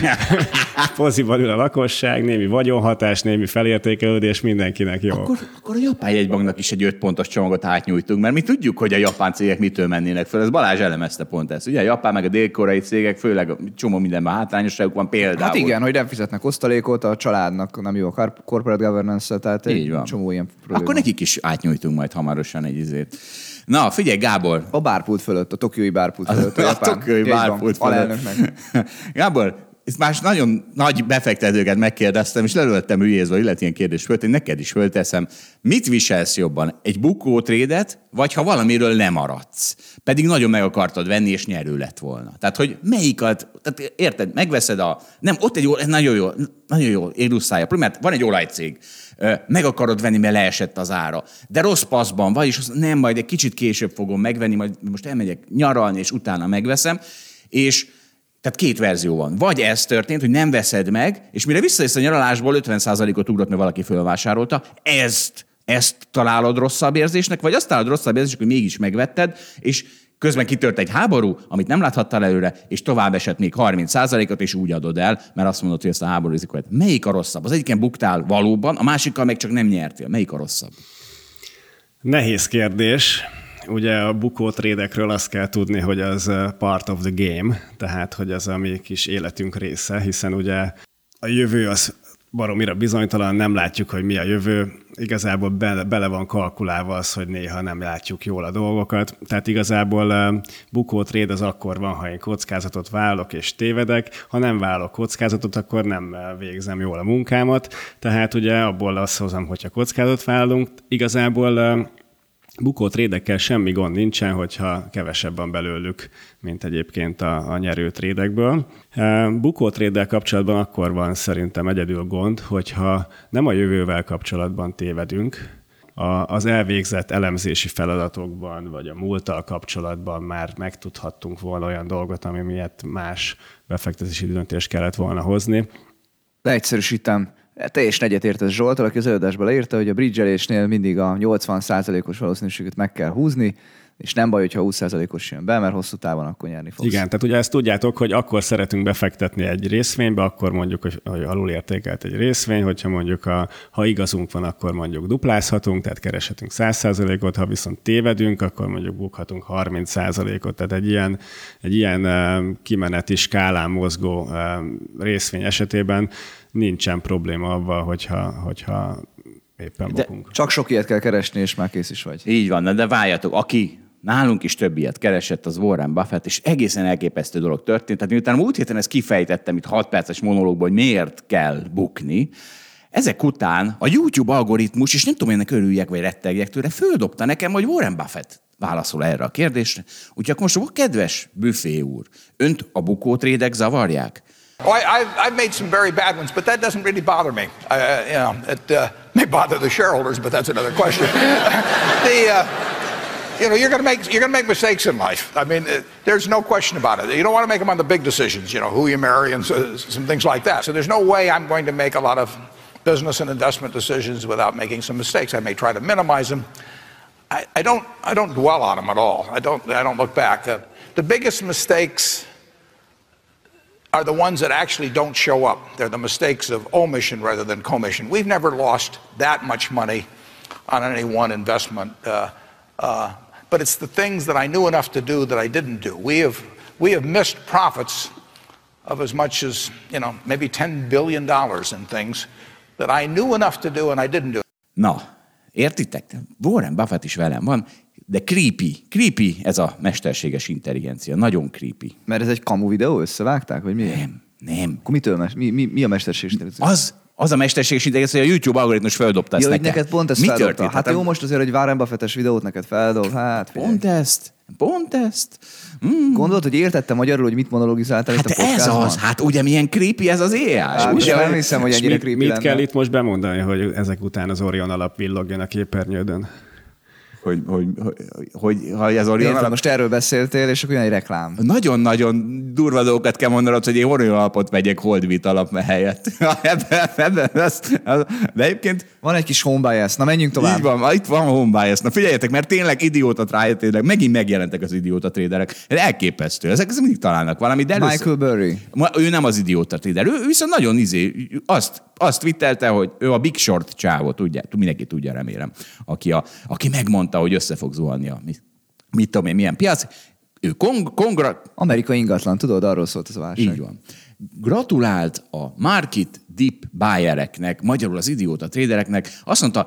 poziban ül a lakosság, némi vagyonhatás, némi felértékelődés, mindenkinek jó. Akkor, akkor a japán jegybanknak is egy öt pontos csomagot átnyújtunk, mert mi tudjuk, hogy a japán cégek mitől mennének föl. Ez Balázs elemezte pont ezt. Ugye a japán meg a dél-koreai cégek, főleg csomó mindenben hátrányosságuk van például. Hát igen, hogy nem fizetnek osztalékot a családnak, nem jó a corporate governance, tehát egy csomó ilyen probléma. Akkor nekik is átnyújtunk majd hamarosan egy izét. Na, figyelj, Gábor! A bárpult fölött, a tokiói bárpult fölött. A, a tokiói bárpult fölött. Gábor, ezt más nagyon nagy befektetőket megkérdeztem, és lelőttem ügyézve, illetve ilyen kérdés fölt, én neked is fölteszem. Mit viselsz jobban? Egy bukótrédet, vagy ha valamiről lemaradsz? Pedig nagyon meg akartad venni, és nyerő lett volna. Tehát, hogy melyikat, tehát érted, megveszed a... Nem, ott egy nagyon jó, nagyon jó illusztrálja. Mert van egy olajcég, meg akarod venni, mert leesett az ára. De rossz passzban vagy, és nem, majd egy kicsit később fogom megvenni, majd most elmegyek nyaralni, és utána megveszem. És tehát két verzió van. Vagy ez történt, hogy nem veszed meg, és mire visszajössz a nyaralásból ötven százalékot ugrott, mert valaki fölvásárolta, ezt, ezt találod rosszabb érzésnek, vagy azt találod rosszabb érzésnek, hogy mégis megvetted, és közben kitört egy háború, amit nem láthattál előre, és tovább esett még harminc százalékot, és úgy adod el, mert azt mondod, hogy ezt a háború rizikót. Melyik a rosszabb? Az egyiken buktál valóban, a másikkal meg csak nem nyertél. Melyik a rosszabb? Nehéz kérdés. Ugye a bukótrédekről azt kell tudni, hogy az part of the game, tehát hogy az a mi kis életünk része, hiszen ugye a jövő az baromira bizonytalan, nem látjuk, hogy mi a jövő. Igazából be, bele van kalkulálva az, hogy néha nem látjuk jól a dolgokat. Tehát igazából bukótréd az akkor van, ha én kockázatot vállalok és tévedek. Ha nem vállalok kockázatot, akkor nem végzem jól a munkámat. Tehát ugye abból azt hozom, hogyha kockázatot vállalunk. Igazából... bukó trédekkel semmi gond nincsen, hogyha kevesebb van belőlük, mint egyébként a, a nyerő trédekből. Bukó tréddel kapcsolatban akkor van szerintem egyedül gond, hogyha nem a jövővel kapcsolatban tévedünk, a, az elvégzett elemzési feladatokban, vagy a múlttal kapcsolatban már megtudhattunk volna olyan dolgot, ami miatt más befektetési döntést kellett volna hozni. Leegyszerűsítem. Te is negyet értesz Zsoltól, aki az előadásba leírta, hogy a bridgelésnél mindig a nyolcvan százalékos valószínűséget meg kell húzni, és nem baj, hogyha húsz százalékos jön be, mert hosszú távon akkor nyerni fogsz. Igen, tehát ugye ezt tudjátok, hogy akkor szeretünk befektetni egy részvénybe, akkor mondjuk, hogy, hogy alulértékelt egy részvény, hogyha mondjuk, a, ha igazunk van, akkor mondjuk duplázhatunk, tehát kereshetünk száz százalékot, ha viszont tévedünk, akkor mondjuk bukhatunk harminc százalékot. Tehát egy ilyen, egy ilyen kimeneti skálán mozgó részvény esetében nincsen probléma abban, hogyha, hogyha éppen bokunk. Csak sok ilyet kell keresni, és már kész is vagy. Így van, de várjatok, aki nálunk is több ilyet keresett, az Warren Buffett, és egészen elképesztő dolog történt. Tehát miután múlt héten ezt kifejtettem itt hat perces monológban, hogy miért kell bukni, ezek után a YouTube algoritmus, és nem tudom, ennek örüljek vagy rettegjek tőle, földobta nekem, hogy Warren Buffett válaszol erre a kérdésre. Úgyhogy akkor most, kedves büfé úr, önt a bukótrédek zavarják? Oh, I, I've made some very bad ones, but that doesn't really bother me. Uh, you know, it uh, may bother the shareholders, but that's another question. the, uh, you know, you're going to make you're going to make mistakes in life. I mean, uh, there's no question about it. You don't want to make them on the big decisions, you know, who you marry and so, some things like that. So there's no way I'm going to make a lot of business and investment decisions without making some mistakes. I may try to minimize them. I, I don't I don't dwell on them at all. I don't I don't look back. Uh, the biggest mistakes are the ones that actually don't show up. They're the mistakes of omission rather than commission. We've never lost that much money on any one investment, uh, uh, but it's the things that I knew enough to do that I didn't do. We have we have missed profits of as much as, you know, maybe ten billion dollars in things that I knew enough to do and I didn't do. No, értitek? Warren Buffett is velem van. De creepy, creepy ez a mesterséges intelligencia. Nagyon creepy. Mert ez egy kamu videó, összevágták, vagy mi? Nem, nem. Akkor mitől, mi, mi, mi a mesterséges intelligencia? Az, az a mesterséges intelligencia, hogy a YouTube algoritmus feldobta ezt nekem. Ja, hogy neked pont ezt mi feldobta. Történt? Hát jó, most azért, hogy Warren Buffettes videót neked feldob. Hát, figyelj. Pont ezt. Pont ezt. Mm. Gondolod, hogy értettem magyarul, hogy mit monologizáltál hát itt a podcastban? Hát ez az. Hát ugye milyen creepy ez az éj. Hát, ugye, nem hiszem, hogy ennyire mit, creepy mit lenne. Mit kell itt most bemondani, hogy ezek után az Orion alap villogjon a képernyődön? Hogy, hogy, hogy, hogy ez Orion alap... Most erről beszéltél, és akkor jön egy reklám. Nagyon-nagyon durva dolgokat kell mondanod, hogy én Orion alapot vegyek Holdvit alap helyett. ebben, ebben, ezt, de egyébként... Van egy kis home bias. Na, menjünk tovább. Így van, itt van home bias. Na, figyeljetek, mert tényleg idióta tréderek, megint megjelentek az idióta tréderek. Elképesztő. Ezek mindig találnak valamit. Először... Michael Burry. Ő nem az idióta tréder. Ő, ő viszont nagyon izé, azt, azt vittelte, hogy ő a Big Short csávó, tudja, mindenki tudja, remélem, aki, a, aki megmondta, hogy össze fog zuhanni a, mit, mit tudom én, milyen piac. Ő kong, kongra... Amerikai ingatlan, tudod, arról szólt ez a válság. Így van. Gratulált a market deep buyereknek, magyarul az idióta trédereknek. Azt mondta,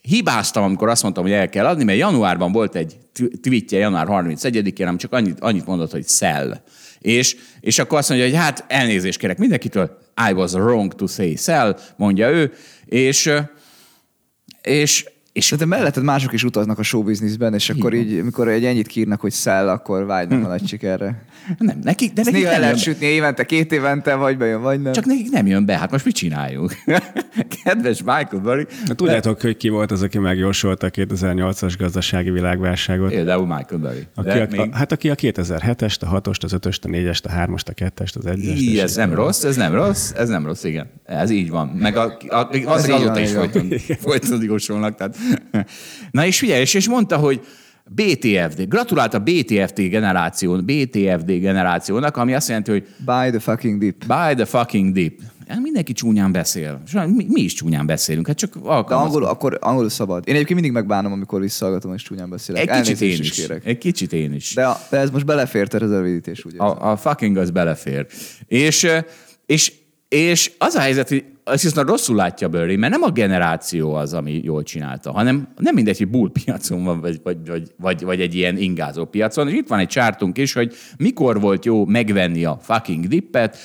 hibáztam, amikor azt mondtam, hogy el kell adni, mert januárban volt egy tweetje, január harmincegyedikén, nem csak annyit, annyit mondott, hogy sell. És, és akkor azt mondja, hogy hát elnézést kérek mindenkitől, I was wrong to say sell, mondja ő, és és És de melletted mások is utaznak a showbizniszben, és akkor így, amikor egy ennyit kírnak, hogy sell, akkor vágynak a nagy sikerre. Nem, nekik, de nekik nem el lehet sütni évente, két évente, vagy bejön, vagy nem. Csak nekik nem jön be, hát most mit csináljuk? Kedves Michael Burry. Hát, tudjátok, hogy ki volt az, aki megjósolta a kétezer-nyolcas gazdasági világválságot? Például Michael Burry. Aki a, a, hát aki a kétezer-hetest, a hatost, az ötöst, a négyest, a hármast, a kettest, az egyest. Így, ez nem rossz, ez nem rossz, ez nem rossz, igen. Ez így van. Meg a, a, a, az azóta is folyton jósolnak, tehát. Na és figyelj, és mondta, hogy bé té ef dé, gratulált a bé té ef dé generáción, bé té ef dé generációnak, ami azt jelenti, hogy buy the fucking dip. Buy the fucking dip. Mindenki csúnyán beszél. Mi, mi is csúnyán beszélünk, hát csak alkalmazunk. De angol, akkor angolul szabad. Én egyébként mindig megbánom, amikor visszahallgatom, és csúnyán beszélek. Egy kicsit én is. Kérek. Egy kicsit én is. De, a, de ez most belefért, ez a rövidítés. A, a fucking az belefér. És, és, és az a helyzet, hogy azt hiszem, rosszul látja Burry, mert nem a generáció az, ami jól csinálta, hanem nem mindegy, hogy bull piacon van, vagy, vagy, vagy, vagy egy ilyen ingázó piacon. És itt van egy csártunk is, hogy mikor volt jó megvenni a fucking dippet.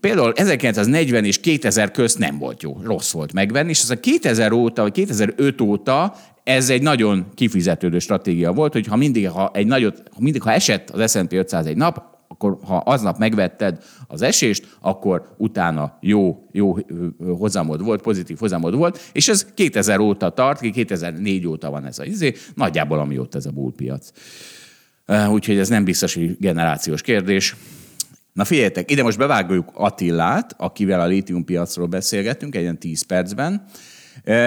Például ezerkilencszáznegyven és kétezer közt nem volt jó, rossz volt megvenni, és az a kétezer óta, vagy kétezer-öt óta ez egy nagyon kifizetődő stratégia volt, hogy ha mindig, ha egy nagyot, mindig, ha esett az es and pé ötszáz egy nap, akkor ha aznap megvetted az esést, akkor utána jó, jó hozamod volt, pozitív hozamod volt, és ez kétezer óta tart, kétezer-négy óta van ez a izé, nagyjából amióta ez a bullpiac. Úgyhogy ez nem biztos, hogy generációs kérdés. Na figyeljetek, ide most bevágjuk Attilát, akivel a lítiumpiacról beszélgettünk, egy ilyen tíz percben,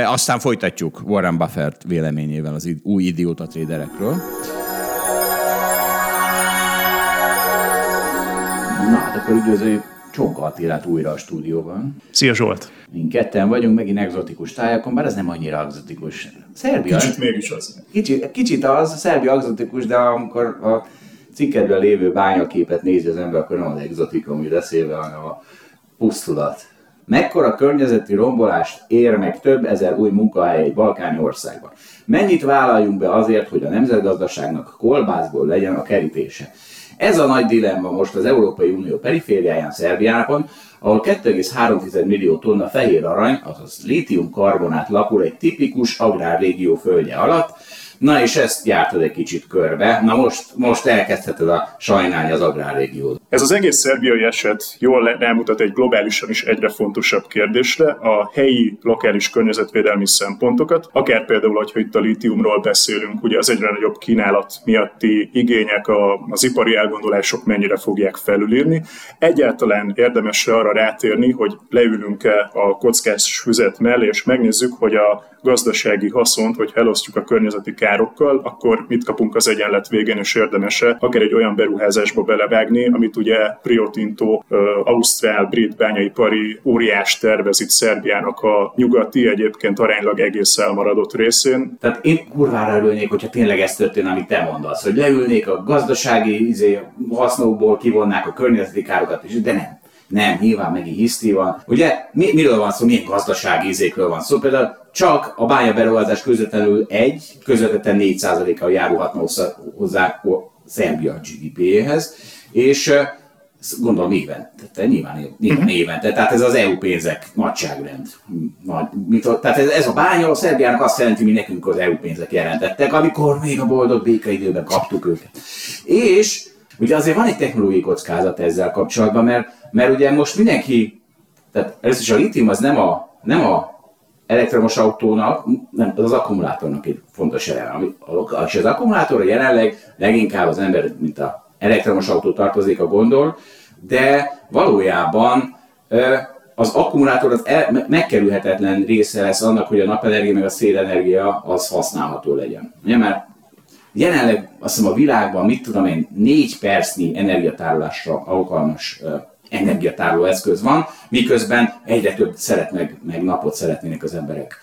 aztán folytatjuk Warren Buffett véleményével az új idióta tréderekről. Na, hát akkor üdvözöljük Csonka Attilát újra a stúdióban. Szia Zsolt! Mink ketten vagyunk, megint egzotikus tájakon, bár ez nem annyira egzotikus. Szerbia, kicsit mégis az. Kicsit, kicsit az, Szerbia egzotikus, de amikor a cikkedben lévő bányaképet nézi az ember, akkor nem az egzotikum, ami eszébe, hanem a pusztulat. Mekkora környezeti rombolást ér meg több ezer új munkahely egy balkáni országban? Mennyit vállaljunk be azért, hogy a nemzetgazdaságnak kolbászból legyen a kerítése? Ez a nagy dilemma most az Európai Unió perifériáján, Szerbiában, ahol két egész három millió tonna fehér arany, azaz lítium-karbonát lapul egy tipikus agrárrégió földje alatt. Na és ezt jártad egy kicsit körbe, na most, most elkezdheted a sajnálni az agrárrégiót. Ez az egész szerbiai eset jól rámutat egy globálisan is egyre fontosabb kérdésre, a helyi, lokális környezetvédelmi szempontokat, akár például, hogyha itt a lítiumról beszélünk, ugye az egyre nagyobb kínálat miatti igények, az ipari elgondolások mennyire fogják felülírni. Egyáltalán érdemes arra rátérni, hogy leülünk-e a kockás füzet mellé, és megnézzük, hogy a gazdasági haszont, hogyha elosztjuk a környezeti károkkal, akkor mit kapunk az egyenlet végén, és érdemese akár egy olyan beruházásba belevágni, amit ugye Rio Tinto, ausztrál, brit bányaipari óriás tervez itt Szerbiának a nyugati, egyébként aránylag egész elmaradott részén. Tehát én kurvára örülnék, hogyha tényleg ez történne, amit te mondasz, hogy leülnék a gazdasági izé, hasznokból kivonnák a környezeti károkat is, de nem. Nem, nyilván megint hiszti van. Ugye, mi, miről van szó, milyen gazdasági ízékről van szó? Például csak a bányaberuházás közvetlenül egy, közvetetten négy százalékkal járulhatna hozzá Szerbia gé dé pé-éhez, és gondolom évente, tehát nyilván, nyilván évente, tehát ez az é u pénzek nagyságrend. Nagy, mit, tehát ez, ez a bánya a Szerbiának azt jelenti, mi nekünk az é u pénzek jelentettek, amikor még a boldog békeidőben kaptuk őket. És ugye azért van egy technológiai kockázat ezzel kapcsolatban, mert, mert ugye most mindenki, tehát ez is a litium az nem a, nem a elektromos autónak, nem, az az akkumulátornak egy fontos eleme. És az akkumulátorra jelenleg leginkább az ember, mint az elektromos autó tartozik a gondol, de valójában az akkumulátor az el, megkerülhetetlen része lesz annak, hogy a napenergia meg a szélenergia az használható legyen. Ugye, mert jelenleg azt hiszem a világban, mit tudom én, négy percnyi energiatárolásra alkalmas energiatároló eszköz van, miközben egyre több szeret meg, meg napot szeretnének az emberek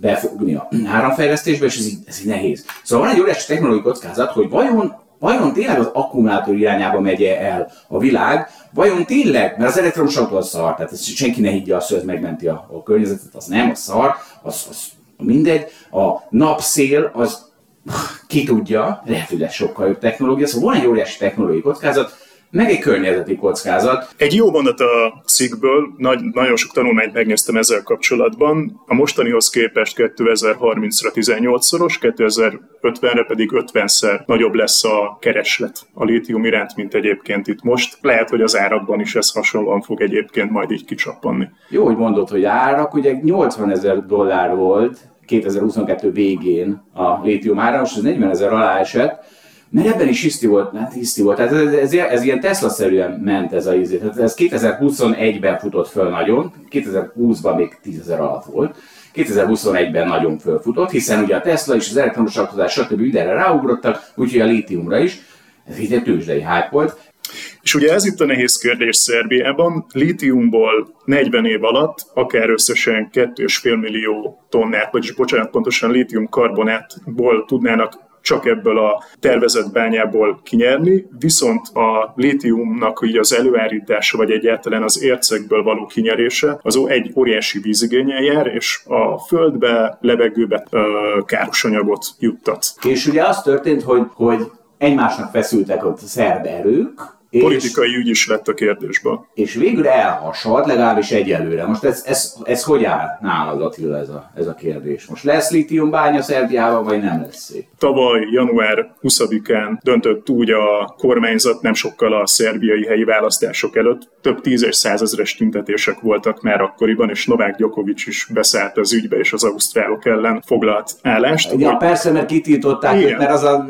befogni a áramfejlesztésbe, és ez így, ez így nehéz. Szóval van egy óriási technológiai kockázat, hogy vajon, vajon tényleg az akkumulátor irányába megy el a világ, vajon tényleg, mert az elektromos autó az szar, tehát senki ne higgye azt, hogy ez megmenti a, a környezetet, az nem, az szar, az, az mindegy, a napszél az ki tudja, lehet, hogy ez sokkal jobb technológia, szóval van egy óriási technológiai kockázat, meg egy környezeti kockázat. Egy jó mondat a cikkből, nagy, nagyon sok tanulmányt megnéztem ezzel kapcsolatban. A mostanihoz képest kétezer-harmincra tizennyolcszoros, kétezer-ötvenre pedig ötvenszer nagyobb lesz a kereslet a lítium iránt, mint egyébként itt most. Lehet, hogy az árakban is ez hasonlóan fog egyébként majd így kicsappanni. Jó, hogy mondod, hogy árak, ugye nyolcvanezer dollár volt kétezer-huszonkettő végén a lítium ára, most ez negyvenezer alá esett, mert ebben is hiszti volt, hát hiszti volt, tehát ez, ez, ez ilyen Tesla-szerűen ment ez a izé, tehát ez kétezer-huszonegyben futott föl nagyon, kétezer-húszban még tízezer alatt volt, kétezer-huszonegyben nagyon fölfutott, hiszen ugye a Tesla és az elektromos autózás stb. Mindenre ráugrottak, úgyhogy a lítiumra is, ez így egy tőzsdei hype volt. És ugye ez itt a nehéz kérdés Szerbiában, lítiumból negyven év alatt akár összesen két egész öt millió tonnát, vagyis bocsánat, pontosan lítium-karbonátból tudnának csak ebből a tervezett bányából kinyerni, viszont a lítiumnak így az előállítása, vagy egyáltalán az ércekből való kinyerése, az egy óriási vízigénnyel jár, és a földbe, levegőbe ö, káros anyagot juttat. És ugye az történt, hogy, hogy egymásnak feszültek ott a szerb erők, és politikai ügy is lett a kérdésben. És végül elhasadt, legalábbis egyelőre. Most ez, ez, ez hogy áll nálad, Attila, ez a, ez a kérdés? Most lesz lítiumbánya Szerbiában, vagy nem lesz? Tavaly január huszadikán döntött úgy a kormányzat, nem sokkal a szerbiai helyi választások előtt. Több tízes, százezres tüntetések voltak már akkoriban, és Novák Gyokovics is beszállt az ügybe, és az ausztrálok ellen foglalt állást. Ja, hogy persze, mert kitiltották, igen. Mert az a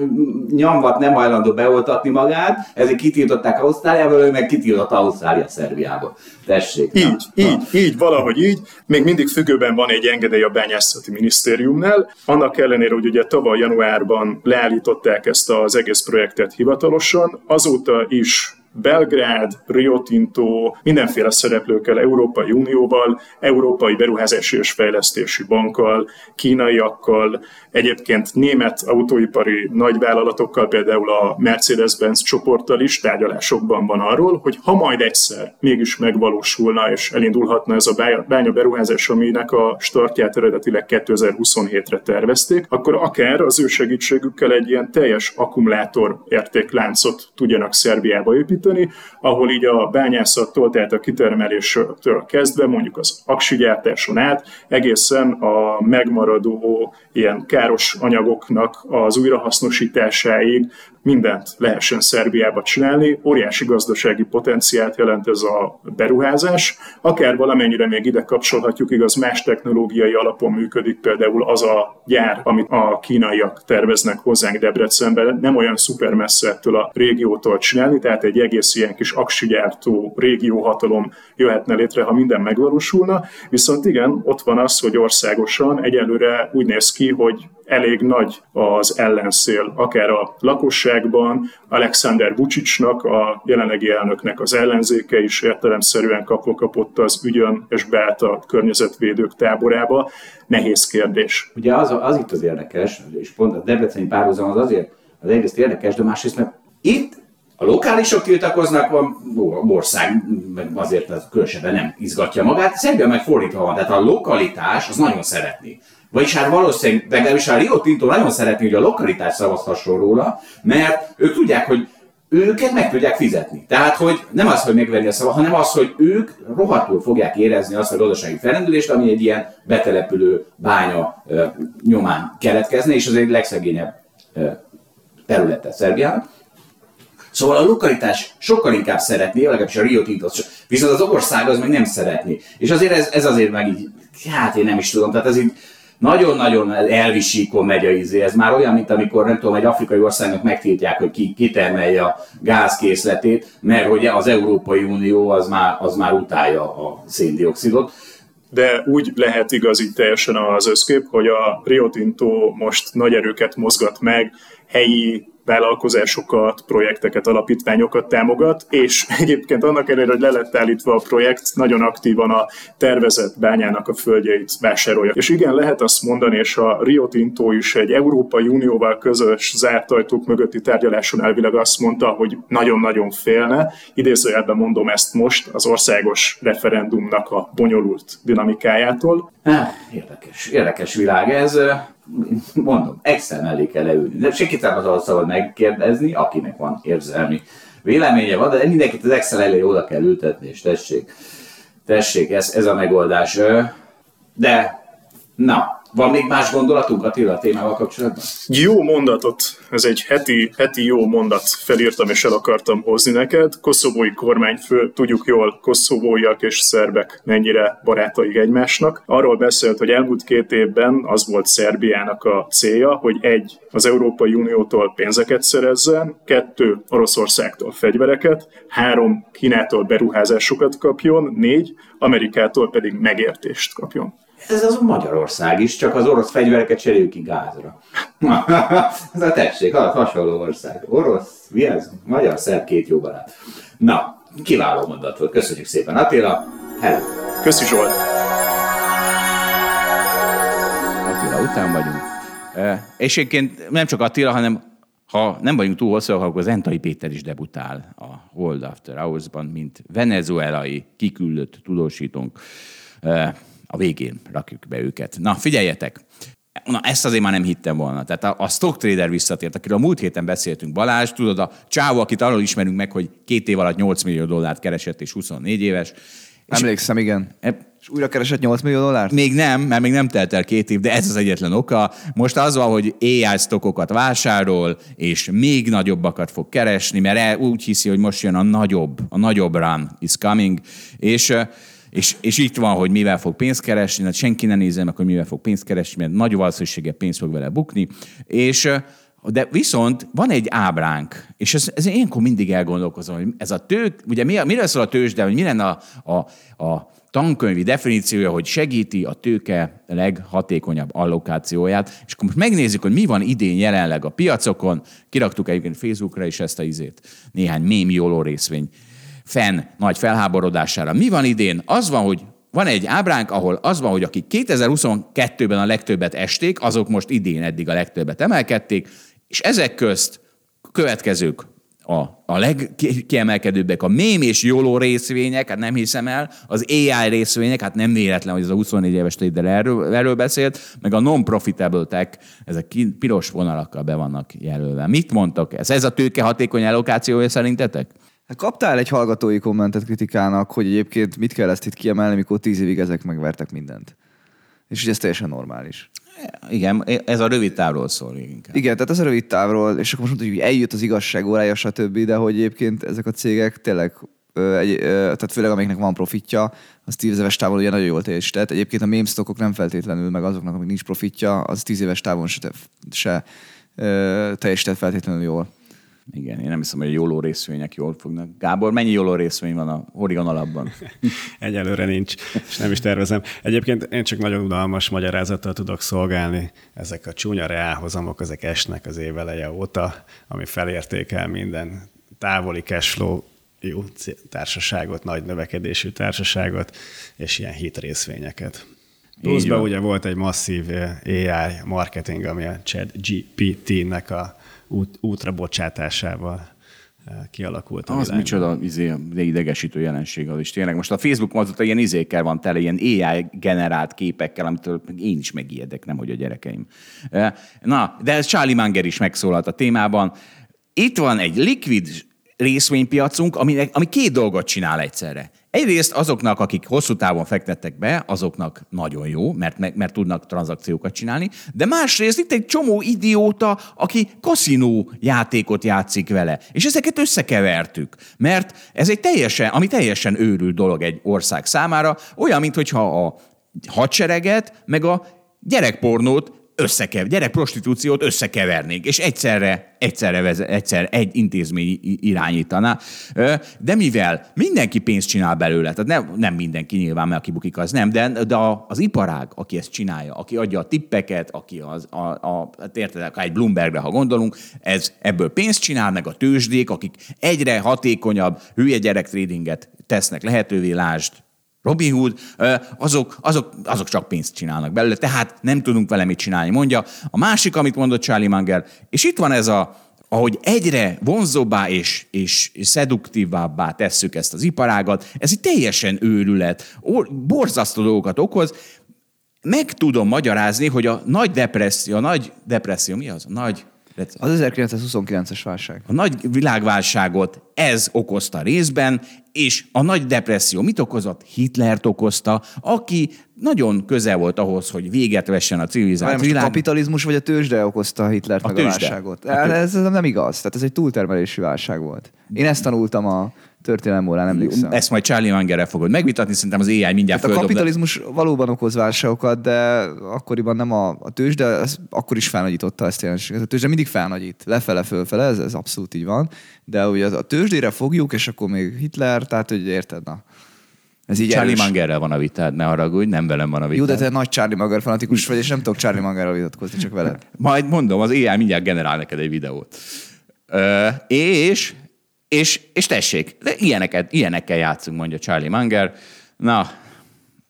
nyomvat nem hajlandó beoltatni magát, ezért kitiltották Ausztráliából, ő meg kitiltott Ausztrália Szerbiából. Tessék. Így, na, így, na. így, valahogy így. Még mindig függőben van egy engedély a bányászati minisztériumnál. Annak ellenére, hogy ugye tavaly januárban leállították ezt az egész projektet hivatalosan, azóta is Belgrád, Rio Tinto, mindenféle szereplőkkel, Európai Unióval, Európai Beruházási és Fejlesztési Bankkal, kínaiakkal, egyébként német autóipari nagyvállalatokkal, például a Mercedes-Benz csoporttal is tárgyalásokban van arról, hogy ha majd egyszer mégis megvalósulna és elindulhatna ez a bányaberuházás, aminek a startját eredetileg kétezer-huszonhétre tervezték, akkor akár az ő segítségükkel egy ilyen teljes akkumulátor értékláncot tudjanak Szerbiába építeni, ahol így a bányászattól, tehát a kitermeléstől kezdve, mondjuk az aksigyártáson át, egészen a megmaradó ilyen káros anyagoknak az újrahasznosításáig mindent lehessen Szerbiába csinálni. Óriási gazdasági potenciált jelent ez a beruházás. Akár valamennyire még ide kapcsolhatjuk, igaz, más technológiai alapon működik például az a gyár, amit a kínaiak terveznek hozzánk Debrecenben. Nem olyan szuper messze ettől a régiótól csinálni, tehát egy egész ilyen kis aksigyártó régióhatalom jöhetne létre, ha minden megvalósulna. Viszont igen, ott van az, hogy országosan egyelőre úgy néz ki, hogy elég nagy az ellenszél, akár a lakosságban, Alexander Vučićnak, a jelenlegi elnöknek az ellenzéke is értelemszerűen kapott az ügyön, és beállt a környezetvédők táborába. Nehéz kérdés. Ugye az, az itt az érdekes, és pont a debreceni párhuzam az azért az egyrészt érdekes, de másrészt mert itt a lokálisok tiltakoznak, a ország azért mert különösebben nem izgatja magát, Szerbia meg fordítva van, tehát a lokalitás az nagyon szeretni. Vagyis hát valószínűleg, legalábbis a Rio Tinto nagyon szeretné, hogy a lokalitás szavazhasson róla, mert ők tudják, hogy őket meg tudják fizetni. Tehát, hogy nem az, hogy megverni a szava, hanem az, hogy ők rohadtul fogják érezni azt a gazdasági felrendülést, ami egy ilyen betelepülő bánya e, nyomán keletkezne, és az egy legszegényebb e, területe Szerbiának. Szóval a lokalitás sokkal inkább szeretné, legalábbis a Rio Tinto, viszont az ország az meg nem szeretné. És azért ez, ez azért meg így, hát én nem is tudom, tehát ez így nagyon-nagyon elvisíkon megy a ízé. Ez már olyan, mint amikor, nem tudom, egy afrikai országnak megtiltják, hogy ki, kitermelje a gázkészletét, mert hogy az Európai Unió az már, az már utálja a széndioxidot. De úgy lehet igaz teljesen az összkép, hogy a Rio Tinto most nagy erőket mozgat meg, helyi vállalkozásokat, projekteket, alapítványokat támogat, és egyébként annak ellenére, hogy le lett állítva a projekt, nagyon aktívan a tervezett bányának a földjeit vásárolja. És igen, lehet azt mondani, és a Rio Tinto is egy Európai Unióval közös zárt ajtók mögötti tárgyaláson elvileg azt mondta, hogy nagyon-nagyon félne. Idézőjelben mondom ezt most az országos referendumnak a bonyolult dinamikájától. Ah, érdekes, érdekes világ ez. Mondom, egyszer mellé kell leülni. De senkit nem az szabad megkérdezni, akinek van érzelmi véleménye van, de mindenkit az Excel elé oda kell ültetni, és tessék, tessék, ez, ez a megoldás. De, na, van még más gondolatunk Attila a témával kapcsolatban? Jó mondatot, ez egy heti, heti jó mondat, felírtam és el akartam hozni neked. Koszovói kormányfő, tudjuk jól, koszovóiak és szerbek mennyire barátai egymásnak. Arról beszélt, hogy elmúlt két évben az volt Szerbiának a célja, hogy egy, az Európai Uniótól pénzeket szerezzen, kettő, Oroszországtól fegyvereket, három, Kínától beruházásokat kapjon, négy, Amerikától pedig megértést kapjon. Ez az Magyarország is, csak az orosz fegyvereket cseréljük ki gázra. Ez a tessék, az hasonló ország. Orosz, mi ez? Magyar, szerb, két jó barát. Na, kiváló mondat volt. Köszönjük szépen, Attila. Hello. Köszi Zsolt. Attila, után vagyunk. E, és egyébként nem csak Attila, hanem ha nem vagyunk túl hosszú, akkor Zentai Péter is debutál a Hold After Hours-ban, mint venezuelai kiküldött tudósítónk. E, A végén rakjuk be őket. Na, figyeljetek! Na, ezt azért már nem hittem volna. Tehát a, a stock trader visszatért, akiről a múlt héten beszéltünk, Balázs, tudod, a csávó, akit arról ismerünk meg, hogy két év alatt nyolc millió dollárt keresett, és huszonnégy éves. Emlékszem, és, igen. E, és újra keresett nyolc millió dollárt? Még nem, mert még nem telt el két év, de ez az egyetlen oka. Most az van, hogy á i stockokat vásárol, és még nagyobbakat fog keresni, mert úgy hiszi, hogy most jön a nagyobb, a nagyobb run is coming, és... És, és itt van, hogy mivel fog pénzt keresni, hát senki ne nézze meg, hogy mivel fog pénzt keresni, mert nagy valószínűséggel pénzt fog vele bukni, és De viszont van egy ábránk, és ez, ez énkor mindig elgondolkozom, hogy ez a tők, ugye mi, miről szól a tőzsde, hogy mi lenne a, a, a tankönyvi definíciója, hogy segíti a tőke leghatékonyabb allokációját. És akkor most megnézzük, hogy mi van idén jelenleg a piacokon. Kiraktuk egyébként Facebookra is ezt a izét, néhány mémjóló részvény fenn nagy felháborodására. Mi van idén? Az van, hogy van egy ábránk, ahol az van, hogy akik kétezer-huszonkettőben a legtöbbet esték, azok most idén eddig a legtöbbet emelkedték, és ezek közt következők a, a legkiemelkedőbbek, a mém és jóló részvények, hát nem hiszem el, az á i részvények, hát nem véletlen, hogy ez a huszonnégy éves tétel erről, erről beszélt, meg a non-profitable tech, ezek piros vonalakkal be vannak jelölve. Mit mondtak ez? Ez a tőke hatékony allokációja szerintetek? Kaptál egy hallgatói kommentet kritikának, hogy egyébként mit kell ezt itt kiemelni, mikor tíz évig ezek megvertek mindent. És ugye ez teljesen normális. Igen, ez a rövid távról szól inkább. Igen, tehát ez a rövid távról, és akkor most mondjuk, hogy eljött az igazság órája, stb., de hogy egyébként ezek a cégek tényleg, tehát főleg amiknek van profitja, az tíz éves távol ugye nagyon jól teljesített. Egyébként a meme stockok nem feltétlenül, meg azoknak, amik nincs profitja, az tíz éves távon se, se teljesített feltétlenül jól. Igen, én nem hiszem, hogy a jóló részvények jól fognak. Gábor, mennyi jóló részvény van a Orion alapban? Egyelőre nincs, és nem is tervezem. Egyébként én csak nagyon udalmas magyarázattal tudok szolgálni. Ezek a csúnya reálhozamok, ezek esnek az év eleje óta, ami felértékel minden távoli cashflow jó társaságot, nagy növekedésű társaságot, és ilyen hit részvényeket. Pluszban ugye volt egy masszív á i marketing, ami a ChatGPT-nek a Út, útra bocsátásával kialakult. Az micsoda izé, idegesítő jelenség az is. Tényleg most a Facebook azóta ilyen izékkel van tele, ilyen á i generált képekkel, amitől én is megijedek, nemhogy a gyerekeim. Na, de ez Charlie Munger is megszólalt a témában. Itt van egy likvid részvénypiacunk, ami, ami két dolgot csinál egyszerre. Egyrészt azoknak, akik hosszú távon fektettek be, azoknak nagyon jó, mert, mert tudnak tranzakciókat csinálni, de másrészt itt egy csomó idióta, aki kaszinó játékot játszik vele. És ezeket összekevertük, mert ez egy teljesen, ami teljesen őrült dolog egy ország számára, olyan, mintha a hadsereget, meg a gyerekpornót, Összekev, gyerek prostitúciót összekevernék, és egyszerre, egyszerre vezet, egyszer egy intézmény irányítaná. De mivel mindenki pénzt csinál belőle, tehát nem, nem mindenki nyilván, mert aki bukik, az nem, de, de az iparág, aki ezt csinálja, aki adja a tippeket, aki az, a, a, érted, akár egy Bloombergre, ha gondolunk, ez ebből pénzt csinál, meg a tőzsdék, akik egyre hatékonyabb hülye gyerek tradinget tesznek lehetővé, lásd Robin Hood, azok, azok, azok csak pénzt csinálnak belőle, tehát nem tudunk vele mit csinálni, mondja. A másik, amit mondott Charlie Munger, és itt van ez a, ahogy egyre vonzóbbá és, és szeduktívabbá tesszük ezt az iparágat, ez egy teljesen őrület, borzasztó dolgokat okoz. Meg tudom magyarázni, hogy a nagy depresszió, a nagy depresszió, mi az? A nagy Az ezerkilencszázhuszonkilences válság. A nagy világválságot ez okozta részben, és a nagy depresszió mit okozott? Hitlert okozta, aki nagyon közel volt ahhoz, hogy véget vessen a civilizált világ. A kapitalizmus vagy a tőzsde okozta Hitlert a meg tőzsde. A válságot? A tőzsde. Ez nem igaz. Tehát ez egy túltermelési válság volt. Én ezt tanultam a történelem órán, emlékszem. Ezt majd Charlie Mungerrel fogod megvitatni, szerintem az á i mindjárt földobna. A kapitalizmus valóban okoz válságokat, de akkoriban nem a, a tőzsde, ez akkor is felnagyította ezt jelenséget. A tőzsde mindig felnagyít, lefele, fölfele, ez, ez abszolút így van. De ugye a tőzsdére fogjuk, és akkor még Hitler, tehát hogy érted, na. Ez így Charlie erős. Mungerrel van a vitád, ne haragudj, nem velem van a vitád. Jó, de te nagy Charlie Munger fanatikus vagy, és nem tudok Charlie Mungerrel vitatkozni, csak veled. Majd mondom, az á i mindjárt generál neked egy videót. Ö, és... És, és tessék, de ilyeneket, ilyenekkel játszunk, mondja Charlie Munger. Na,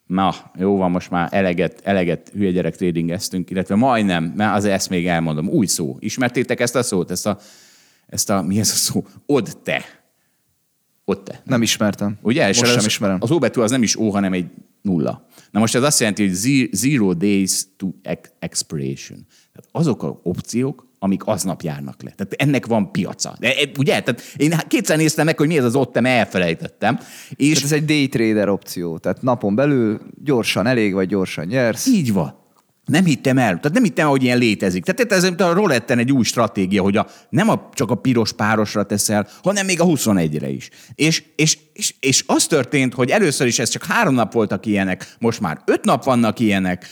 na, jó van, most már eleget, eleget hülye gyerek tradingeztünk, illetve majdnem, mert azért ezt még elmondom. Új szó. Ismertétek ezt a szót? Ezt a, ezt a mi ez a szó? Odte. Odte. Nem ismertem. Ugye? Most sem ismerem. Az O betű az nem is O, hanem egy nulla. Na most ez azt jelenti, hogy zero days to expiration. Tehát azok az opciók, amik aznap járnak le. Tehát ennek van piaca. De, ugye? Tehát én kétszer néztem meg, hogy mi ez az ottem, elfelejtettem. És tehát ez egy day trader opció. Tehát napon belül gyorsan elég, vagy gyorsan nyersz. Így van. Nem hittem el. Tehát nem hittem, hogy ilyen létezik. Tehát ez mint a roletten egy új stratégia, hogy a, nem a, csak a piros párosra teszel, hanem még a huszonegyre is. És, és, és, és az történt, hogy először is ez csak három nap voltak ilyenek, most már öt nap vannak ilyenek.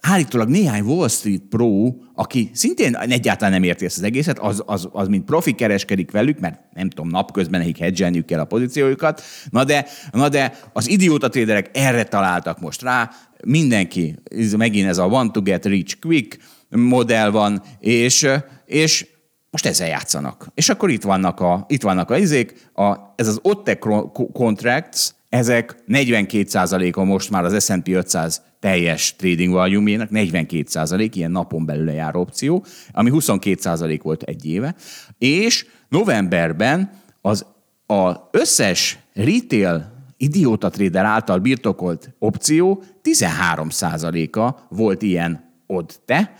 Állítólag néhány Wall Street Pro, aki szintén egyáltalán nem érti ezt az egészet, az, az, az mint profi kereskedik velük, mert nem tudom, napközben nekik hedgelniük kell a pozíciójukat, na de, na de az idióta tréderek erre találtak most rá, mindenki, ez megint ez a want to get rich quick modell van, és, és most ezzel játszanak. És akkor itt vannak a, itt vannak a izék, a, ez az OTTEC contracts, ezek negyvenkét százaléka most már az es and pé ötszáz teljes trading volume-jének, negyvenkét százalék, ilyen napon belül jár opció, ami huszonkét százalék volt egy éve, és novemberben az, az összes retail idióta trader által birtokolt opció tizenhárom százaléka volt ilyen odte,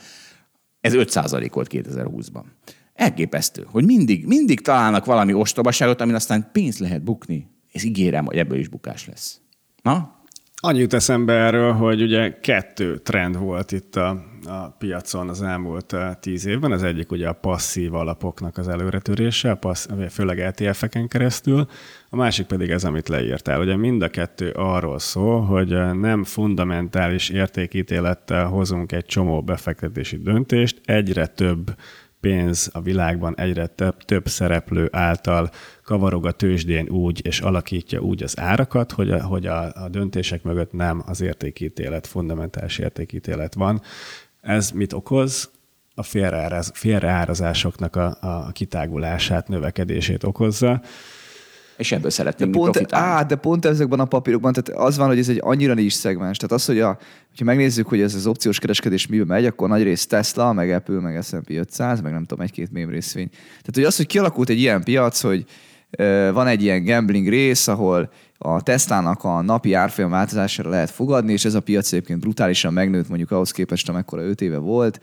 ez öt százalék volt kétezer-húszban. Elképesztő, hogy mindig, mindig találnak valami ostobaságot, amin aztán pénzt lehet bukni. És ígérem, hogy ebből is bukás lesz. Na? Annyi jut eszembe erről, hogy ugye kettő trend volt itt a, a piacon az elmúlt tíz évben. Az egyik ugye a passzív alapoknak az előretörése, passz, főleg é té ef-eken keresztül. A másik pedig ez, amit leírtál. Ugye mind a kettő arról szól, hogy nem fundamentális értékítélettel hozunk egy csomó befektetési döntést, egyre több pénz a világban egyre több, több szereplő által kavarog a tőzsdén úgy, és alakítja úgy az árakat, hogy a, hogy a, a döntések mögött nem az értékítélet, fundamentális értékítélet van. Ez mit okoz? A félreáraz, félreárazásoknak a, a kitágulását, növekedését okozza. És ebből szeretnénk profitálni. Á, de pont ezekben a papírokban, tehát az van, hogy ez egy annyira nincs szegmens. Tehát az, hogy a, hogyha megnézzük, hogy ez az opciós kereskedés miben megy, akkor nagy rész Tesla, meg Apple, meg es and pé ötszáz, meg nem tudom, egy-két mém részvény. Tehát hogy az, hogy kialakult egy ilyen piac, hogy euh, van egy ilyen gambling rész, ahol a Tesla-nak a napi árfolyam változására lehet fogadni, és ez a piac egyébként brutálisan megnőtt, mondjuk ahhoz képest, amekkora öt éve volt.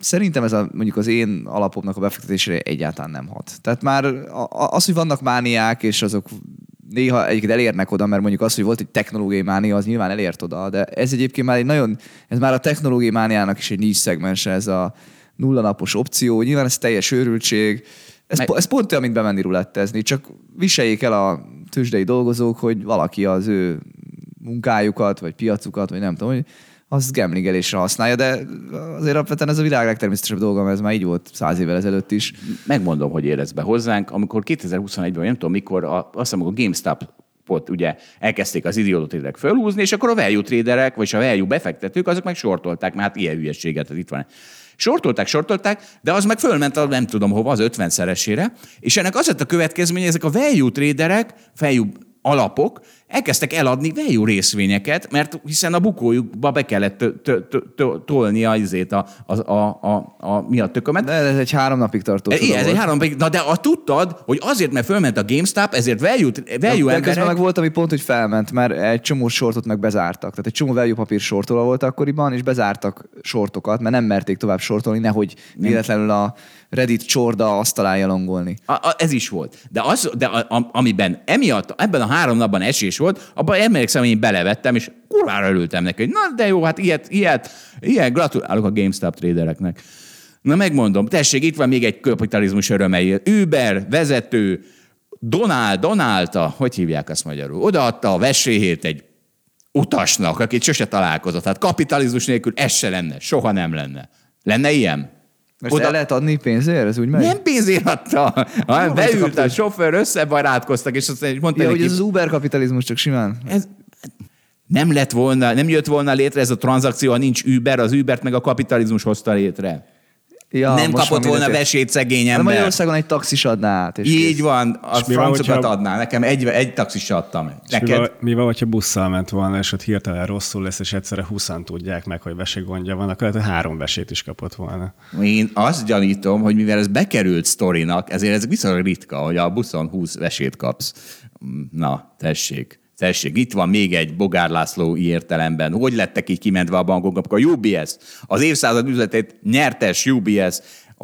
Szerintem ez a, mondjuk az én alapomnak a befektetésére egyáltalán nem hat. Tehát már az, hogy vannak mániák, és azok néha egyébként elérnek oda, mert mondjuk az, hogy volt egy technológiai mánia, az nyilván elért oda, de ez egyébként már egy nagyon, ez már a technológiai mániának is egy nincs szegmens, ez a nullanapos opció, nyilván ez teljes őrültség, ez, Meg... po, ez pont olyan, mint bemenni rulettezni, csak viseljék el a tőzsdei dolgozók, hogy valaki az ő munkájukat, vagy piacukat, vagy nem tudom, hogy az gamblingelésre használja, de azért alapvetően ez a világ legtermészetesebb dolga, mert ez már így volt száz évvel ezelőtt is. Megmondom, hogy érez be hozzánk. Amikor kétezer-huszonegyben, nem tudom mikor, a, azt hiszem, amikor GameStopot ugye elkezdték az idióta traderek fölhúzni, és akkor a value traderek, vagy a value befektetők, azok meg sortolták, mert hát ilyen hülyeséget, itt van. Sortolták, sortolták, de az meg fölment a nem tudom hova, az ötvenszeresére, és ennek az lett a következménye, ezek a value traderek, value alapok elkezdtek eladni value részvényeket, mert hiszen a bukójukba be kellett tolni a izét a, a, a, a, a mi a tökömet. De ez egy három napig tartó. Ez, ez egy három napig, na de a tudtad, hogy azért, mert fölment a GameStop, ezért value, value de, emberek... De meg volt, ami pont, hogy felment, mert egy csomó sortot meg bezártak. Tehát egy csomó value papír sortola volt akkoriban, és bezártak sortokat, mert nem merték tovább sortolni, nehogy véletlenül a Reddit csorda asztalán longolni. Ez is volt. De, az, de a, a, amiben emiatt, ebben a három napban esés volt, abban emlékszem, hogy én belevettem, és kurvára örültem neki, hogy na de jó, hát ilyet, ilyet, ilyet, gratulálok a GameStop tradereknek. Na megmondom, tessék, itt van még egy kapitalizmus örömei. Uber vezető, Donald, Donálta, hogy hívják azt magyarul? Odaadta a vesélyét egy utasnak, akit sose találkozott. Hát kapitalizmus nélkül ez se lenne, soha nem lenne. Lenne ilyen? Most oda... el lehet adni pénzért? Ez úgy megy? Nem pénzért adta. Ha, beült a sofőr, összebarátkoztak, és azt mondta, ja, hogy ez az Uber kapitalizmus csak simán. Ez nem lett volna, nem jött volna létre ez a tranzakció, ha nincs Uber, az Ubert meg a kapitalizmus hozta létre. Ja, nem kapott volna vesélyt szegény ember. Magyarországon egy taxis adná át. És így kész. Van, a francokat adná. Nekem egy, egy taxis adtam. Neked... Mi van, hogyha busszal ment volna, és ott hirtelen rosszul lesz, és egyszerre húszan tudják meg, hogy vesegondja van, akkor lehet, hogy három vesét is kapott volna. Én azt gyanítom, hogy mivel ez bekerült sztorinak, ezért ez viszonylag ritka, hogy a buszon húsz vesét kapsz. Na, tessék. Tessék, itt van még egy Bogár László értelemben. Hogy lettek így kimentve a bankok, amikor a u bé es, az évszázad üzletét nyertes u bé es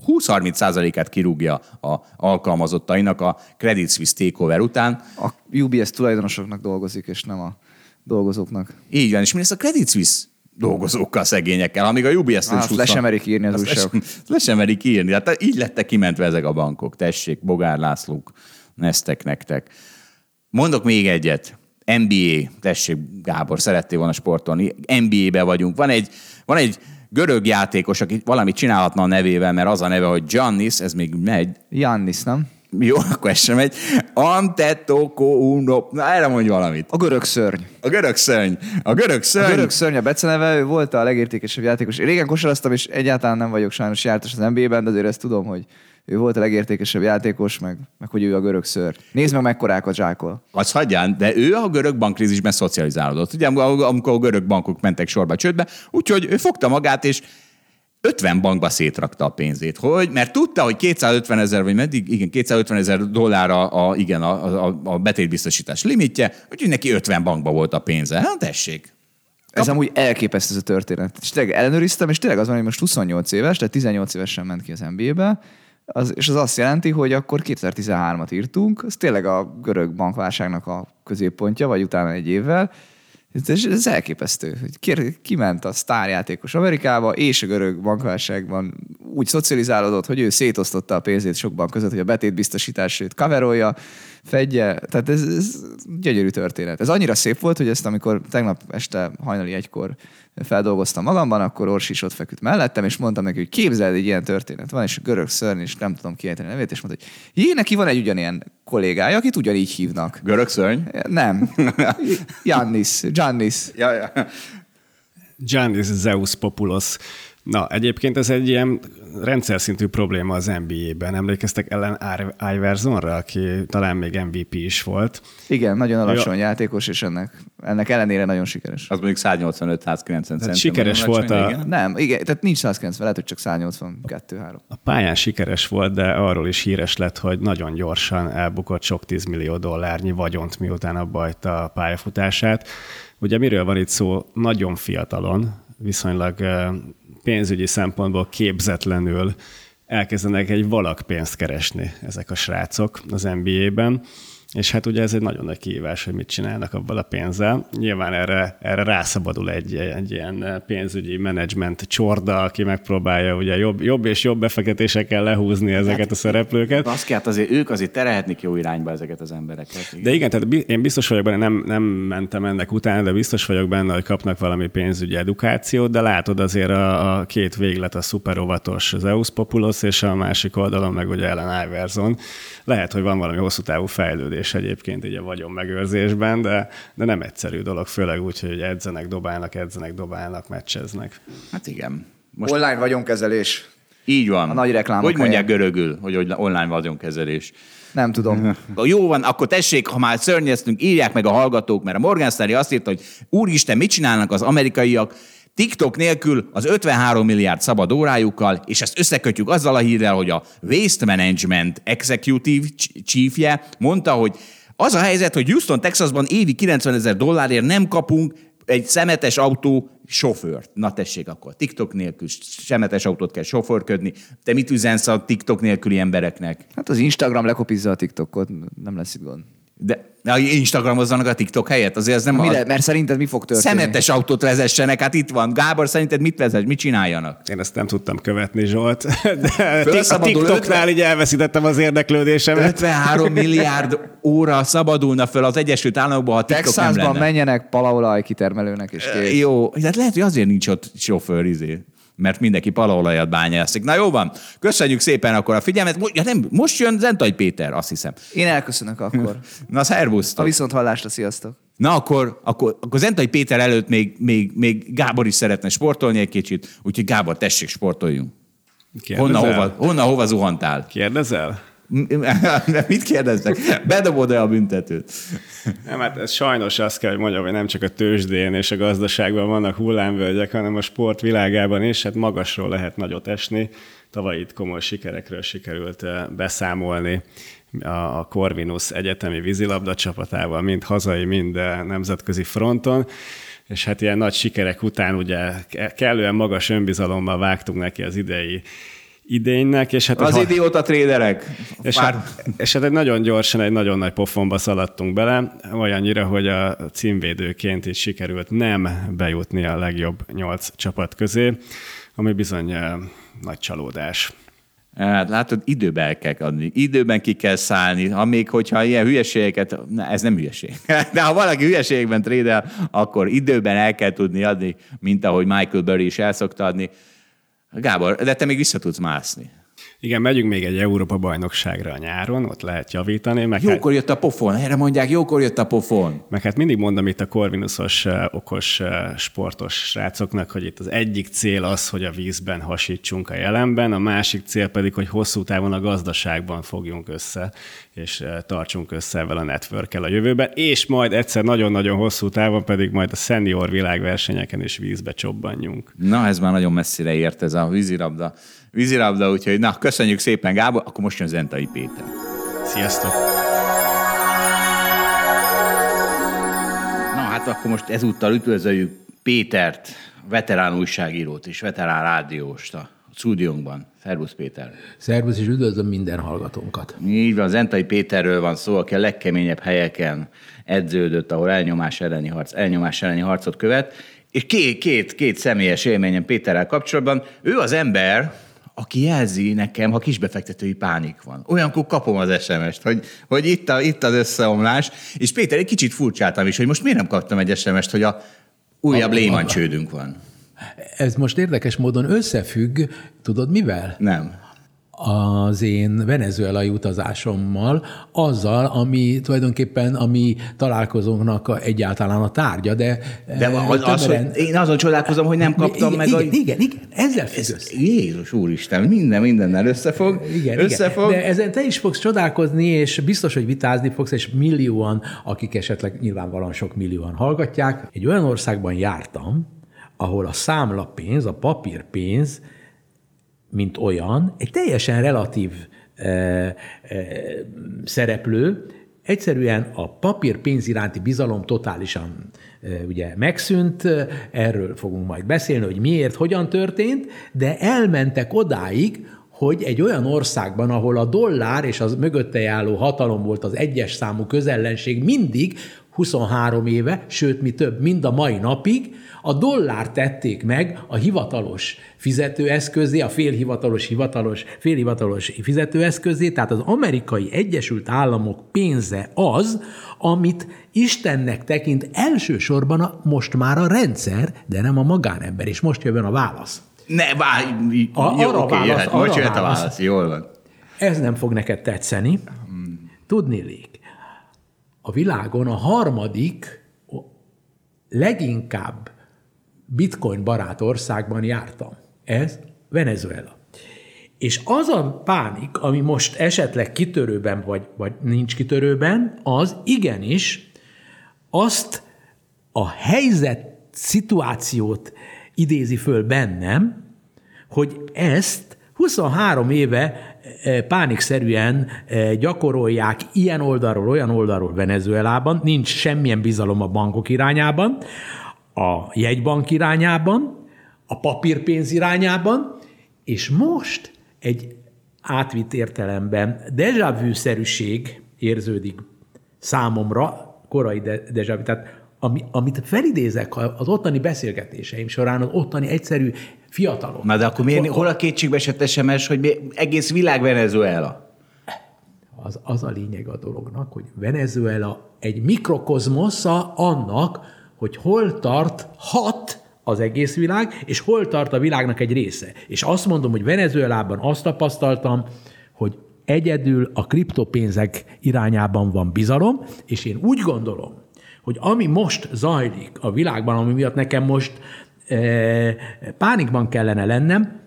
húsz-harminc százalékát kirúgja a alkalmazottainak a Credit Suisse takeover után. A u bé es tulajdonosoknak dolgozik, és nem a dolgozóknak. Így van, és mi lesz a Credit Suisse dolgozókkal, szegényekkel, amíg a u bé es-t hát, is le sem merik írni az újságok. Le sem merik írni, hát így lettek kimentve ezek a bankok. Tessék, Bogár Lászlók, neztek nektek. Mondok még egyet. en bé á, tessék Gábor, szerettél volna sportolni, en bé á-be vagyunk. Van egy, van egy görög játékos, aki valamit csinálhatna a nevével, mert az a neve, hogy Giannis, ez még megy. Giannis, nem? Jó, akkor ez sem megy. Antetokounmpo. Na, erre mondj valamit. A görög szörny. A görög szörny. A görög szörny. A görög szörny a beceneve, ő volt a legértékesebb játékos. Én régen kosaraztam, és egyáltalán nem vagyok sajnos jártas az en bé á-ben, de azért ezt tudom, hogy ő volt a legértékesebb játékos, meg, meg hogy ő a görög szörny. Nézd meg, mekkorákat zsákol. Azt hagyján, de ő a görög bankkrízisben szocializálódott. Ugye, amikor a görög bankok mentek sorba csődbe, úgyhogy ő fogta magát, és ötven bankba szétrakta a pénzét, hogy, mert tudta, hogy kétszázötven ezer, vagy meddig, igen, kétszázötven ezer dollár a, igen, a, a, a betétbiztosítás limitje, úgyhogy neki ötven bankba volt a pénze. Hát tessék. Kap... Ez amúgy elképesztő ez a történet. És tényleg ellenőriztem, és tényleg az van, hogy most huszonnyolc éves, tehát tizennyolc évesen ment ki az en bé á-be, az, és az azt jelenti, hogy akkor kétezer-tizenhármat írtunk, az tényleg a görög bankválságnak a középpontja, vagy utána egy évvel. Ez, ez elképesztő. Kiment a sztárjátékos Amerikába, és a görög bankválságban úgy szocializálódott, hogy ő szétosztotta a pénzét sok bank között, hogy a betétbiztosítás őt kaverolja, fedje. Tehát ez, ez gyönyörű történet. Ez annyira szép volt, hogy ezt amikor tegnap este hajnali egykor feldolgoztam magamban, akkor Orsi is ott feküdt mellettem, és mondtam neki, hogy képzeld, egy ilyen történet van, és a görög szörny, és nem tudom kiejteni a nevét, és mondta, hogy jé, neki van egy ugyanilyen kollégája, akit ugyanígy hívnak. Görög szörny? Nem. Giannis. Giannis. Ja, ja. Giannis Zeus Populos. Na, egyébként ez egy ilyen rendszer szintű probléma az en bé á-ben. Emlékeztek Allen Iversonra, aki talán még em vé pé is volt. Igen, nagyon alacsony ja. játékos, és ennek, ennek ellenére nagyon sikeres. Az mondjuk száznyolcvanöt-százkilencven centiméter. Sikeres volt a... Igen? Nem, igen, tehát nincs százkilencven, lehet, hogy csak száznyolcvankettő-három. A pályán sikeres volt, de arról is híres lett, hogy nagyon gyorsan elbukott sok tíz millió dollárnyi vagyont, miután abba hagyta a pályafutását. Ugye miről van itt szó? Nagyon fiatalon, viszonylag... pénzügyi szempontból képzetlenül elkezdenek egy valak pénzt keresni ezek a srácok az en bé á-ben, és hát ugye ez egy nagyon nagy kihívás, hogy mit csinálnak abban a pénzzel. Nyilván erre, erre rászabadul egy, egy ilyen pénzügyi menedzsment csorda, aki megpróbálja ugye jobb, jobb és jobb befektetésekkel lehúzni ezeket hát, a szereplőket. Baszkát, azért ők azért terelhetnék jó irányba ezeket az embereket. Igen. De igen, tehát én biztos vagyok benne, nem, nem mentem ennek utána, de biztos vagyok benne, hogy kapnak valami pénzügyi edukációt, de látod azért a, a két véglet, a szuperóvatos Zeus Populos, és a másik oldalon meg ugye Allen Iverson. Lehet, hogy van valami hosszú távú fejlődés és egyébként így a vagyon megőrzésben, de, de nem egyszerű dolog, főleg úgy, hogy edzenek, dobálnak, edzenek, dobálnak, meccseznek. Hát igen. Most online vagyonkezelés. Így van. A nagy reklám. Hogy mondják görögül, hogy online vagyonkezelés? Nem tudom. Jó van, akkor tessék, ha már szörnyeztünk, írják meg a hallgatók, mert a Morgan Stanley azt írta, hogy úristen, mit csinálnak az amerikaiak TikTok nélkül az ötvenhárom milliárd szabad órájukkal, és ezt összekötjük azzal a hírrel, hogy a Waste Management Executive Chiefje mondta, hogy az a helyzet, hogy Houston, Texasban évi kilencven ezer dollárért nem kapunk egy szemetes autó sofőrt. Na tessék akkor, TikTok nélkül szemetes autót kell sofőrködni. Te mit üzensz a TikTok nélküli embereknek? Hát az Instagram lekopizza a TikTokot, nem lesz itt gond. De Instagramozzanak a TikTok helyett, azért ez nem... Mire, a... Mert szerinted mi fog történni? Szemetes autót vezessenek, hát itt van. Gábor, szerinted mit vezess, mit csináljanak? Én ezt nem tudtam követni, Zsolt, de a TikToknál ötven... így elveszítettem az érdeklődésemet. ötvenhárom milliárd óra szabadulna föl az Egyesült Államokban, ha TikTok Texasban nem lenne. menjenek palaolaj kitermelőnek és kész. Jó, de lehet, hogy azért nincs ott sofőr izé, mert mindenki palaolajat bányászik. Na jó van, köszönjük szépen akkor a figyelmet. Most, ja nem, most jön Zentai Péter, azt hiszem. Én elköszönök akkor. Na, szervusztok. A viszonthallásra, sziasztok. Na akkor, akkor, akkor Zentai Péter előtt még, még, még Gábor is szeretne sportolni egy kicsit, úgyhogy Gábor, tessék, sportoljunk. Honnan hova, honna, hova zuhantál? Kérdezel? Mit kérdeztek? Bedobod-e a büntetőt? Nem, hát ez sajnos azt kell, hogy mondjam, hogy nem csak a tőzsdén és a gazdaságban vannak hullámvölgyek, hanem a sportvilágában is, hát magasról lehet nagyot esni. Tavaly itt komoly sikerekről sikerült beszámolni a Corvinus egyetemi vízilabda csapatával, mind hazai, mind nemzetközi fronton. És hát ilyen nagy sikerek után ugye kellően magas önbizalommal vágtunk neki az idei idénynek, és hát... Az ha... idióta tréderek. És, Pár... hát, és hát egy nagyon gyorsan, egy nagyon nagy pofonba szaladtunk bele, olyannyira, hogy a címvédőként is sikerült nem bejutni a legjobb nyolc csapat közé, ami bizony nagy csalódás. Hát látod, időben el kell adni, időben ki kell szállni, ha még hogyha ilyen hülyeségeket, na, ez nem hülyeség, de ha valaki hülyeségben trédel, akkor időben el kell tudni adni, mint ahogy Michael Burry is el szokta adni. Gábor, de te még vissza tudsz mászni. Igen, megyünk még egy Európa-bajnokságra a nyáron, ott lehet javítani. Meg jókor jött a pofon, erre mondják, jókor jött a pofon. Meg hát mindig mondom itt a Corvinusos okos sportos srácoknak, hogy itt az egyik cél az, hogy a vízben hasítsunk a jelenben, a másik cél pedig, hogy hosszú távon a gazdaságban fogjunk össze, és tartsunk össze vele a network-kel a jövőben, és majd egyszer nagyon-nagyon hosszú távon pedig majd a senior világversenyeken is vízbe csobbanjunk. Na, ez már nagyon messzire ért ez a vízilabda. Vízilabda, úgyhogy na, köszönjük szépen, Gábor, akkor most jön Zentai Péter. Sziasztok! Na, hát akkor most ezúttal üdvözöljük Pétert, veterán újságírót és veterán rádióst a stúdiónkban. Szervusz, Péter! Szervusz, és üdvözlöm minden hallgatónkat! Így van, Zentai Péterről van szó, aki a legkeményebb helyeken edződött, ahol elnyomás elleni harc, elnyomás elleni harcot követ, és két, két, két személyes élményem Péterrel kapcsolatban. Ő az ember, aki jelzi nekem, ha kisbefektetői pánik van. Olyankor kapom az es em est, hogy, hogy itt, a, itt az összeomlás. És Péter, egy kicsit furcsáltam is, hogy most miért nem kaptam egy es em est, hogy a újabb Lehman csődünk van. Ez most érdekes módon összefügg, tudod mivel? Nem. Az én venezuelai utazásommal, azzal, ami tulajdonképpen a mi találkozónknak egyáltalán a tárgya, de... De az, az, meren... én azon csodálkozom, hogy nem kaptam igen, meg... Igen, a... igen, igen, ezzel függ ez, össze. Jézus úristen, minden mindennel összefog. Igen, összefog. Igen. De ezen te is fogsz csodálkozni, és biztos, hogy vitázni fogsz, és millióan, akik esetleg nyilvánvalóan sok millióan hallgatják. Egy olyan országban jártam, ahol a számlapénz, a papírpénz, mint olyan, egy teljesen relatív e, e, szereplő, egyszerűen a papírpénz iránti bizalom totálisan e, ugye megszűnt, erről fogunk majd beszélni, hogy miért, hogyan történt, de elmentek odáig, hogy egy olyan országban, ahol a dollár és az mögötte álló hatalom volt az egyes számú közellenség mindig, huszonhárom éve, sőt, mi több, mind a mai napig, a dollár tették meg a hivatalos fizetőeszközé, a félhivatalos, hivatalos, félhivatalos fizetőeszközé, tehát az amerikai Egyesült Államok pénze az, amit Istennek tekint elsősorban a, most már a rendszer, de nem a magánember, és most jön a válasz. Ne, bár, a, jó, arra oké, válasz, jöhet, arra most jöhet a válasz, válasz, jól van. Ez nem fog neked tetszeni, hmm. tudniillik. A világon a harmadik leginkább bitcoin barát országban jártam. Ez Venezuela. És az a pánik, ami most esetleg kitörőben vagy, vagy nincs kitörőben, az igenis azt a helyzet, szituációt idézi föl bennem, hogy ezt huszonhárom éve pánikszerűen gyakorolják ilyen oldalról, olyan oldalról Venezuelában, nincs semmilyen bizalom a bankok irányában, a jegybank irányában, a papírpénz irányában, és most egy átvitt értelemben déjà vu-szerűség érződik számomra, korai déjà vu, tehát ami, amit felidézek az ottani beszélgetéseim során, az ottani egyszerű fiatalok. Na de akkor miért, hol a kétségbe esett es em es, hogy egész világ Venezuela? Az, az a lényeg a dolognak, hogy Venezuela egy mikrokozmosza annak, hogy hol tart hat az egész világ, és hol tart a világnak egy része. És azt mondom, hogy Venezuelában azt tapasztaltam, hogy egyedül a kriptopénzek irányában van bizalom, és én úgy gondolom, hogy ami most zajlik a világban, ami miatt nekem most eh, pánikban kellene lennem,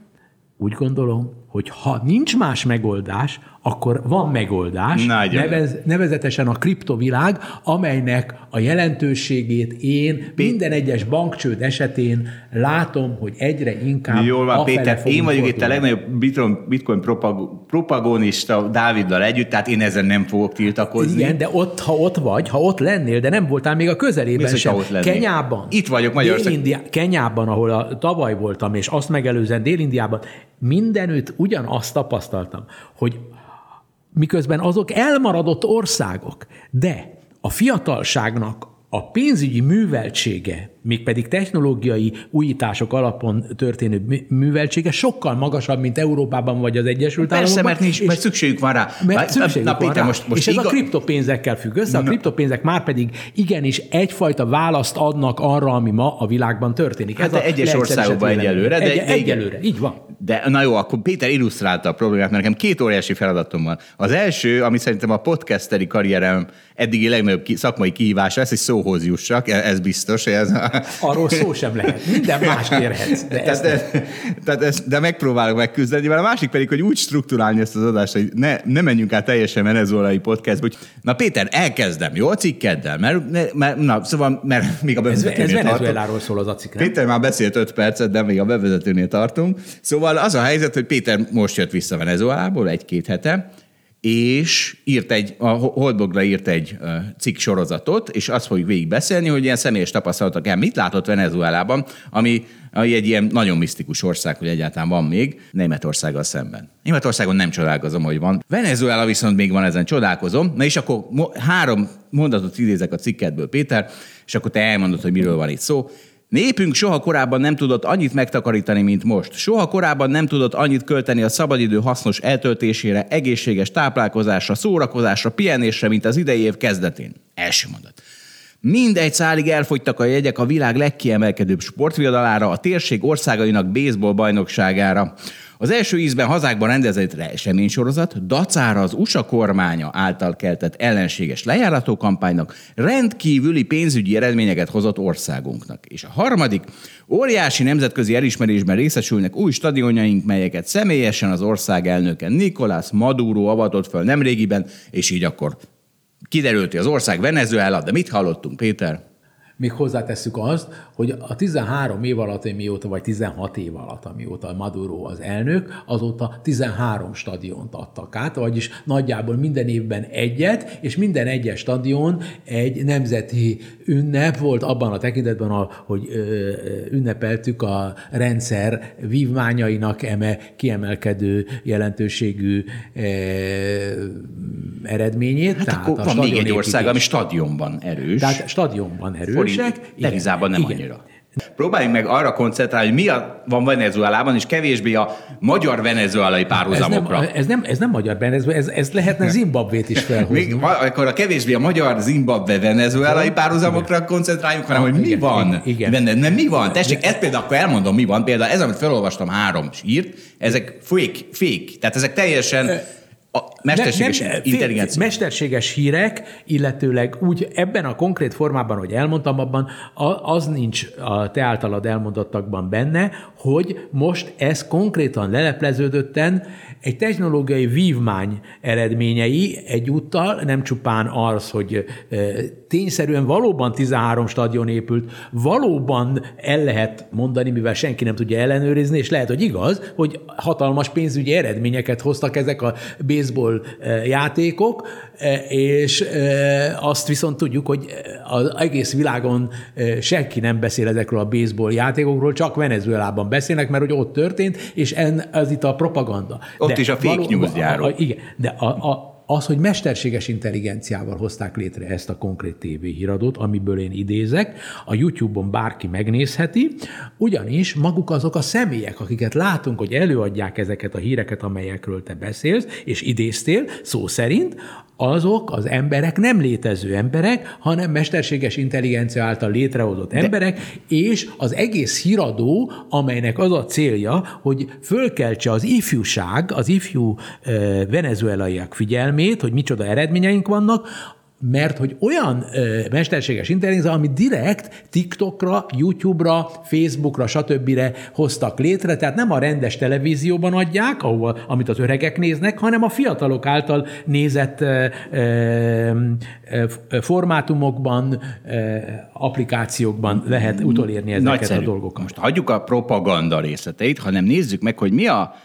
úgy gondolom, hogy ha nincs más megoldás, akkor van megoldás, nevez, nevezetesen a kriptovilág, amelynek a jelentőségét én P- minden egyes bankcsőd esetén látom, hogy egyre inkább... Jól van, Péter, én vagyok itt a legnagyobb bitcoin propag- propagonista Dáviddal együtt, tehát én ezen nem fogok tiltakozni. Igen, de ott, ha ott vagy, ha ott lennél, de nem voltál még a közelében Mész, sem. Kenyában. Itt vagyok, Magyarország. Kenyában, ahol a, tavaly voltam, és azt megelőzően Dél-Indiában, mindenütt ugyanazt tapasztaltam, hogy miközben azok elmaradott országok, de a fiatalságnak a pénzügyi műveltsége, mégpedig technológiai újítások alapon történő műveltsége sokkal magasabb, mint Európában vagy az Egyesült Államokban. Persze, mert, nincs, mert szükségük van rá. Mert szükségük na, na, van rá. Most, most és ez a kriptopénzekkel függ össze, a kriptopénzek már pedig igenis egyfajta választ adnak arra, ami ma a világban történik. Hát ez de egyes országokban egyelőre. De, egy, de egyelőre, így van. De na jó, akkor Péter illusztrálta a problémát, mert nekem két óriási feladatom van. Az első, ami szerintem a podcasteri karrierem eddigi legnagyobb szakmai kihívása, ez, hogy szóhoz jussak, ez biztos, hogy ez a... Arról szó sem lehet, minden más kérhetsz. De, tehát, de, tehát ezt, de megpróbálok megküzdeni, mert a másik pedig, hogy úgy strukturálni ezt az adást, hogy ne, ne menjünk át teljesen venezuelai podcastba. Na Péter, elkezdem, jó? A cikkeddel, mert, mert, na, szóval, mert még a bevezetőnél ez, ez Venezueláról szól az a cikk, nem? Péter már beszélt öt percet, de még a bevezetőnél tartunk. Szóval az a helyzet, hogy Péter most jött vissza Venezuelából egy-két hete, és írt egy, a Holdblogra írt egy cikk sorozatot, és azt fogjuk végig beszélni, hogy ilyen személyes tapasztalatok el. Mit látott Venezuelában, ami, ami egy ilyen nagyon misztikus ország, hogy egyáltalán van még, Németországgal szemben. Németországon nem csodálkozom, hogy van. Venezuela viszont még van, ezen csodálkozom. Na és akkor mo- három mondatot idézek a cikketből, Péter, és akkor te elmondod, hogy miről van itt szó. Népünk soha korábban nem tudott annyit megtakarítani, mint most. Soha korábban nem tudott annyit költeni a szabadidő hasznos eltöltésére, egészséges táplálkozásra, szórakozásra, pihenésre, mint az idei év kezdetén. Első mondat. Mindegy szálig elfogytak a jegyek a világ legkiemelkedőbb sportviadalára, a térség országainak baseball bajnokságára. Az első ízben hazákban rendezett eseménysorozat dacára az u es á kormánya által keltett ellenséges lejárató kampánynak rendkívüli pénzügyi eredményeket hozott országunknak. És a harmadik, óriási nemzetközi elismerésben részesülnek új stadionjaink, melyeket személyesen az ország elnöke Nikolás Maduro avatott föl nemrégiben, és így akkor kiderült, hogy az ország Venezuela, de mit hallottunk, Péter? Még hozzátesszük azt, hogy a tizenhárom év alatt, amióta, vagy tizenhat év alatt, amióta Maduro az elnök, azóta tizenhárom stadiont adtak át, vagyis nagyjából minden évben egyet, és minden egyes stadion egy nemzeti ünnep volt abban a tekintetben, hogy ünnepeltük a rendszer vívmányainak eme kiemelkedő jelentőségű eredményét. Hát tehát akkor van még egy ország, ami stadionban erős. Tehát stadionban erős. Devizában nem igen. Annyira. Próbáljunk meg arra koncentrálni, hogy mi a, van Venezuelában, és kevésbé a magyar-venezuelai párhuzamokra. Ez nem, ez nem, ez nem magyar-venezuelai, ez, ez lehetne Zimbabvét is felhúzni. Akkor a kevésbé a magyar-zimbabve-venezuelai párhuzamokra koncentráljunk, hanem hogy mi igen, van. Igen. Benne, nem, mi van? Tessék, ezt például akkor elmondom, mi van. Például ez, amit felolvastam, három írt, ezek fake, fake. Tehát ezek teljesen... A mesterséges nem, nem, intelligencia. Mesterséges hírek, illetőleg úgy ebben a konkrét formában, hogy elmondtam abban, az nincs a te általad elmondottakban benne, hogy most ez konkrétan lelepleződötten egy technológiai vívmány eredményei egyúttal, nem csupán az, hogy tényszerűen valóban tizenhárom stadion épült, valóban el lehet mondani, mivel senki nem tudja ellenőrizni, és lehet, hogy igaz, hogy hatalmas pénzügyi eredményeket hoztak ezek a baseball játékok, és azt viszont tudjuk, hogy az egész világon senki nem beszél ezekről a baseball játékokról, csak Venezuelában beszélnek, mert hogy ott történt, és ez itt a propaganda. Ott de is a fake való, news járó. A, a, igen, de a, a az, hogy mesterséges intelligenciával hozták létre ezt a konkrét tévéhíradót, amiből én idézek, a YouTube-on bárki megnézheti, ugyanis maguk azok a személyek, akiket látunk, hogy előadják ezeket a híreket, amelyekről te beszélsz, és idéztél, szó szerint, azok az emberek nem létező emberek, hanem mesterséges intelligencia által létrehozott de... emberek, és az egész híradó, amelynek az a célja, hogy fölkeltse az ifjúság, az ifjú eh, venezuelaiak figyelmét, hogy micsoda eredményeink vannak, mert hogy olyan ö, mesterséges intelligencia, ami direkt TikTokra, YouTube-ra, Facebookra, stb-re hoztak létre, tehát nem a rendes televízióban adják, ahol, amit az öregek néznek, hanem a fiatalok által nézett ö, ö, ö, formátumokban, ö, applikációkban lehet utolérni ezeket nagyszerű. A dolgokat. Most hagyjuk a propaganda részleteit, hanem nézzük meg, hogy mi a...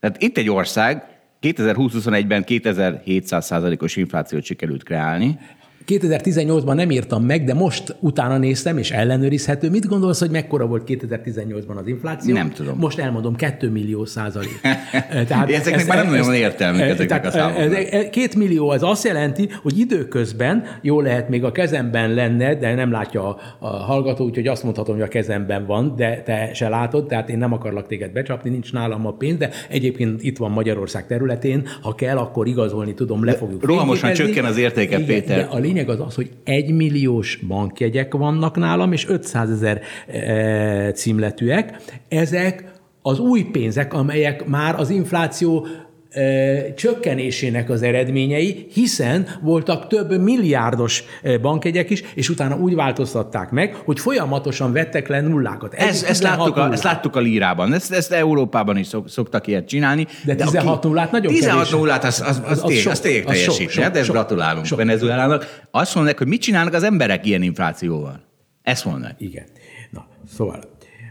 Tehát itt egy ország, kétezer-húsz-huszonegyben kétezer-hétszáz százalékos inflációt sikerült kreálni. kétezer-tizennyolcban nem írtam meg, de most utána néztem, és ellenőrizhető. Mit gondolsz, hogy mekkora volt kétezer-tizennyolcban az infláció? Nem tudom. Most elmondom, két millió százalék. Tehát ezeknek ez, már nem nagyon értelmük ezeknek a számoknak. Két millió, az azt jelenti, hogy időközben, jó lehet még a kezemben lenne, de nem látja a, a hallgató, úgyhogy azt mondhatom, hogy a kezemben van, de te se látod, tehát én nem akarlak téged becsapni, nincs nálam a pénz, de egyébként itt van Magyarország területén, ha kell, akkor igazolni tudom, le fogjuk. Rohamosan csökken az értéke, Péter. Igen, a lényeg az az, hogy egymilliós bankjegyek vannak nálam, és ötszázezer e, címletűek. Ezek az új pénzek, amelyek már az infláció csökkenésének az eredményei, hiszen voltak több milliárdos bankjegyek is, és utána úgy változtatták meg, hogy folyamatosan vettek le nullákat. Ez, ez ezt, láttuk a, ezt láttuk a lírában, ezt, ezt Európában is szok, szoktak ilyet csinálni. De, de tizenhat nullát nagyon kevés. tizenhat nullát, az, az, az, az, az tényleg teljesít. Ezt gratulálunk Venezuelának. Azt mondják, hogy mit csinálnak az emberek ilyen inflációval. Ezt mondják. Igen. Na, szóval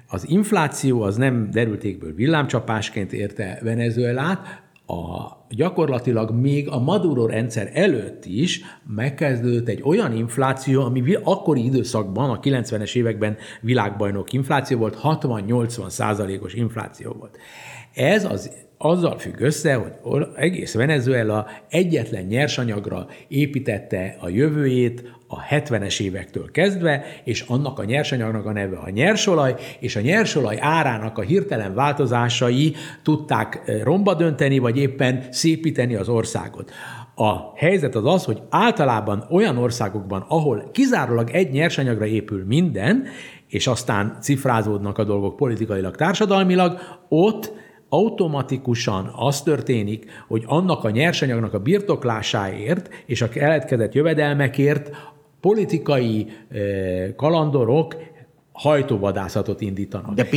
az infláció az nem derültékből villámcsapásként érte Venezuelát, A, gyakorlatilag még a Maduro rendszer előtt is megkezdődött egy olyan infláció, ami akkori időszakban, a kilencvenes években világbajnok infláció volt, hatvan-nyolcvan százalékos infláció volt. Ez az, azzal függ össze, hogy egész Venezuela egyetlen nyersanyagra építette a jövőjét a hetvenes évektől kezdve, és annak a nyersanyagnak a neve a nyersolaj, és a nyersolaj árának a hirtelen változásai tudták romba dönteni, vagy éppen szépíteni az országot. A helyzet az az, hogy általában olyan országokban, ahol kizárólag egy nyersanyagra épül minden, és aztán cifrázódnak a dolgok politikailag, társadalmilag, ott automatikusan az történik, hogy annak a nyersanyagnak a birtoklásáért és a keletkezett jövedelmekért politikai kalandorok hajtóvadászatot indítanak. De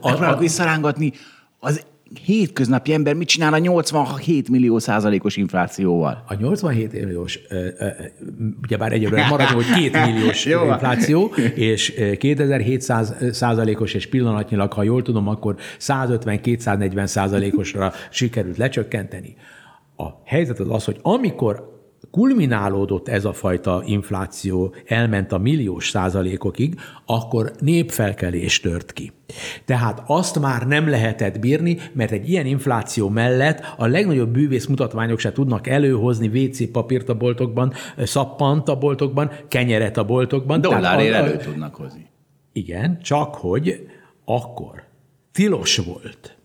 arra visszarángatni, az hétköznapi ember mit csinál a nyolcvanhét millió százalékos inflációval? A nyolcvanhét milliós, ugyebár egyébként maradjon, hogy két milliós infláció, és kétezer-hétszáz százalékos, és pillanatnyilag, ha jól tudom, akkor százötven-kétszáznegyven százalékosra sikerült lecsökkenteni. A helyzet az az, hogy amikor kulminálódott ez a fajta infláció, elment a milliós százalékokig, akkor népfelkelés tört ki. Tehát azt már nem lehetett bírni, mert egy ilyen infláció mellett a legnagyobb bűvészmutatványok se tudnak előhozni vé cé papírt a boltokban, szappant a boltokban, kenyeret a boltokban. Dollárért elő tudnak hozni. Igen, csak hogy akkor tilos volt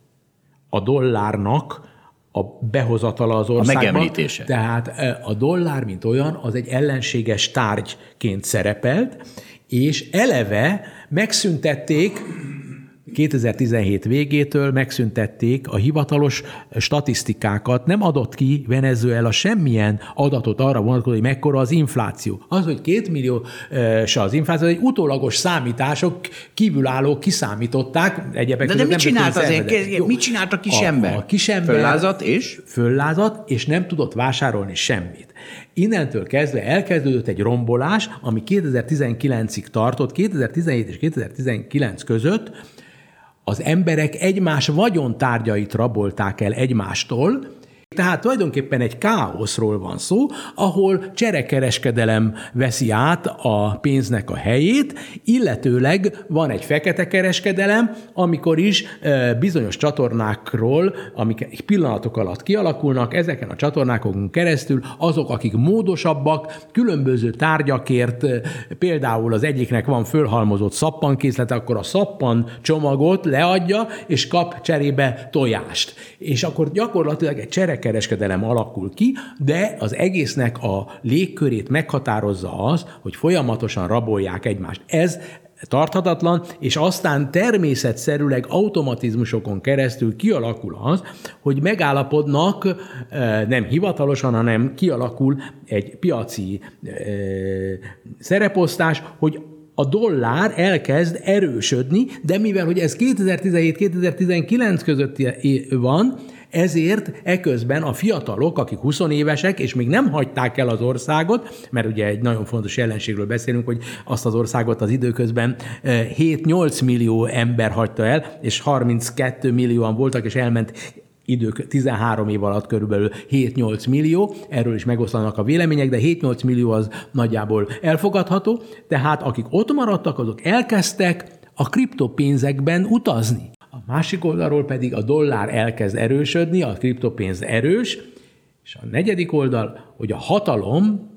a dollárnak a behozatala az országban. A megemlítése. Tehát a dollár, mint olyan, az egy ellenséges tárgyként szerepelt, és eleve megszüntették, kétezer-tizenhét végétől megszüntették a hivatalos statisztikákat, nem adott ki Venezuela semmilyen adatot arra vonatkozó, hogy mekkora az infláció. Az, hogy két millió se az infláció, egy utólagos számítások, kívülállók kiszámították. Egyebek de, de mit csinált az én? Mit csinált a kisember? A, a kisember föllázat és? Föllázat, és nem tudott vásárolni semmit. Innentől kezdve elkezdődött egy rombolás, ami kétezer-tizenkilencig tartott, kétezer-tizenhét és kétezer-tizenkilenc között az emberek egymás vagyontárgyait rabolták el egymástól, tehát tulajdonképpen egy káoszról van szó, ahol cserekereskedelem veszi át a pénznek a helyét, illetőleg van egy fekete kereskedelem, amikor is bizonyos csatornákról, amik pillanatok alatt kialakulnak, ezeken a csatornákon keresztül azok, akik módosabbak, különböző tárgyakért, például az egyiknek van fölhalmozott szappankészlete, akkor a szappan csomagot leadja, és kap cserébe tojást. És akkor gyakorlatilag egy csere kereskedelem alakul ki, de az egésznek a légkörét meghatározza az, hogy folyamatosan rabolják egymást. Ez tarthatatlan, és aztán természetszerűleg automatizmusokon keresztül kialakul az, hogy megállapodnak, nem hivatalosan, hanem kialakul egy piaci szereposztás, hogy a dollár elkezd erősödni, de mivel hogy ez kétezer-tizenhét-kétezer-tizenkilenc között van, ezért eközben a fiatalok, akik húszévesek, és még nem hagyták el az országot, mert ugye egy nagyon fontos jelenségről beszélünk, hogy azt az országot az időközben hét-nyolc millió ember hagyta el, és harminckettő millióan voltak, és elment idők, tizenhárom év alatt körülbelül hét-nyolc millió, erről is megoszlanak a vélemények, de hét-nyolc millió az nagyjából elfogadható, tehát akik ott maradtak, azok elkezdtek a kriptopénzekben utazni. A másik oldalról pedig a dollár elkezd erősödni, a kriptopénz erős, és a negyedik oldal, hogy a hatalom,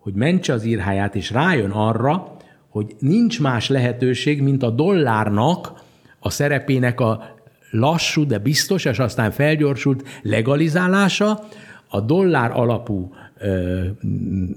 hogy mentse az írháját, és rájön arra, hogy nincs más lehetőség, mint a dollárnak a szerepének a lassú, de biztos, és aztán felgyorsult legalizálása, a dollár alapú ö,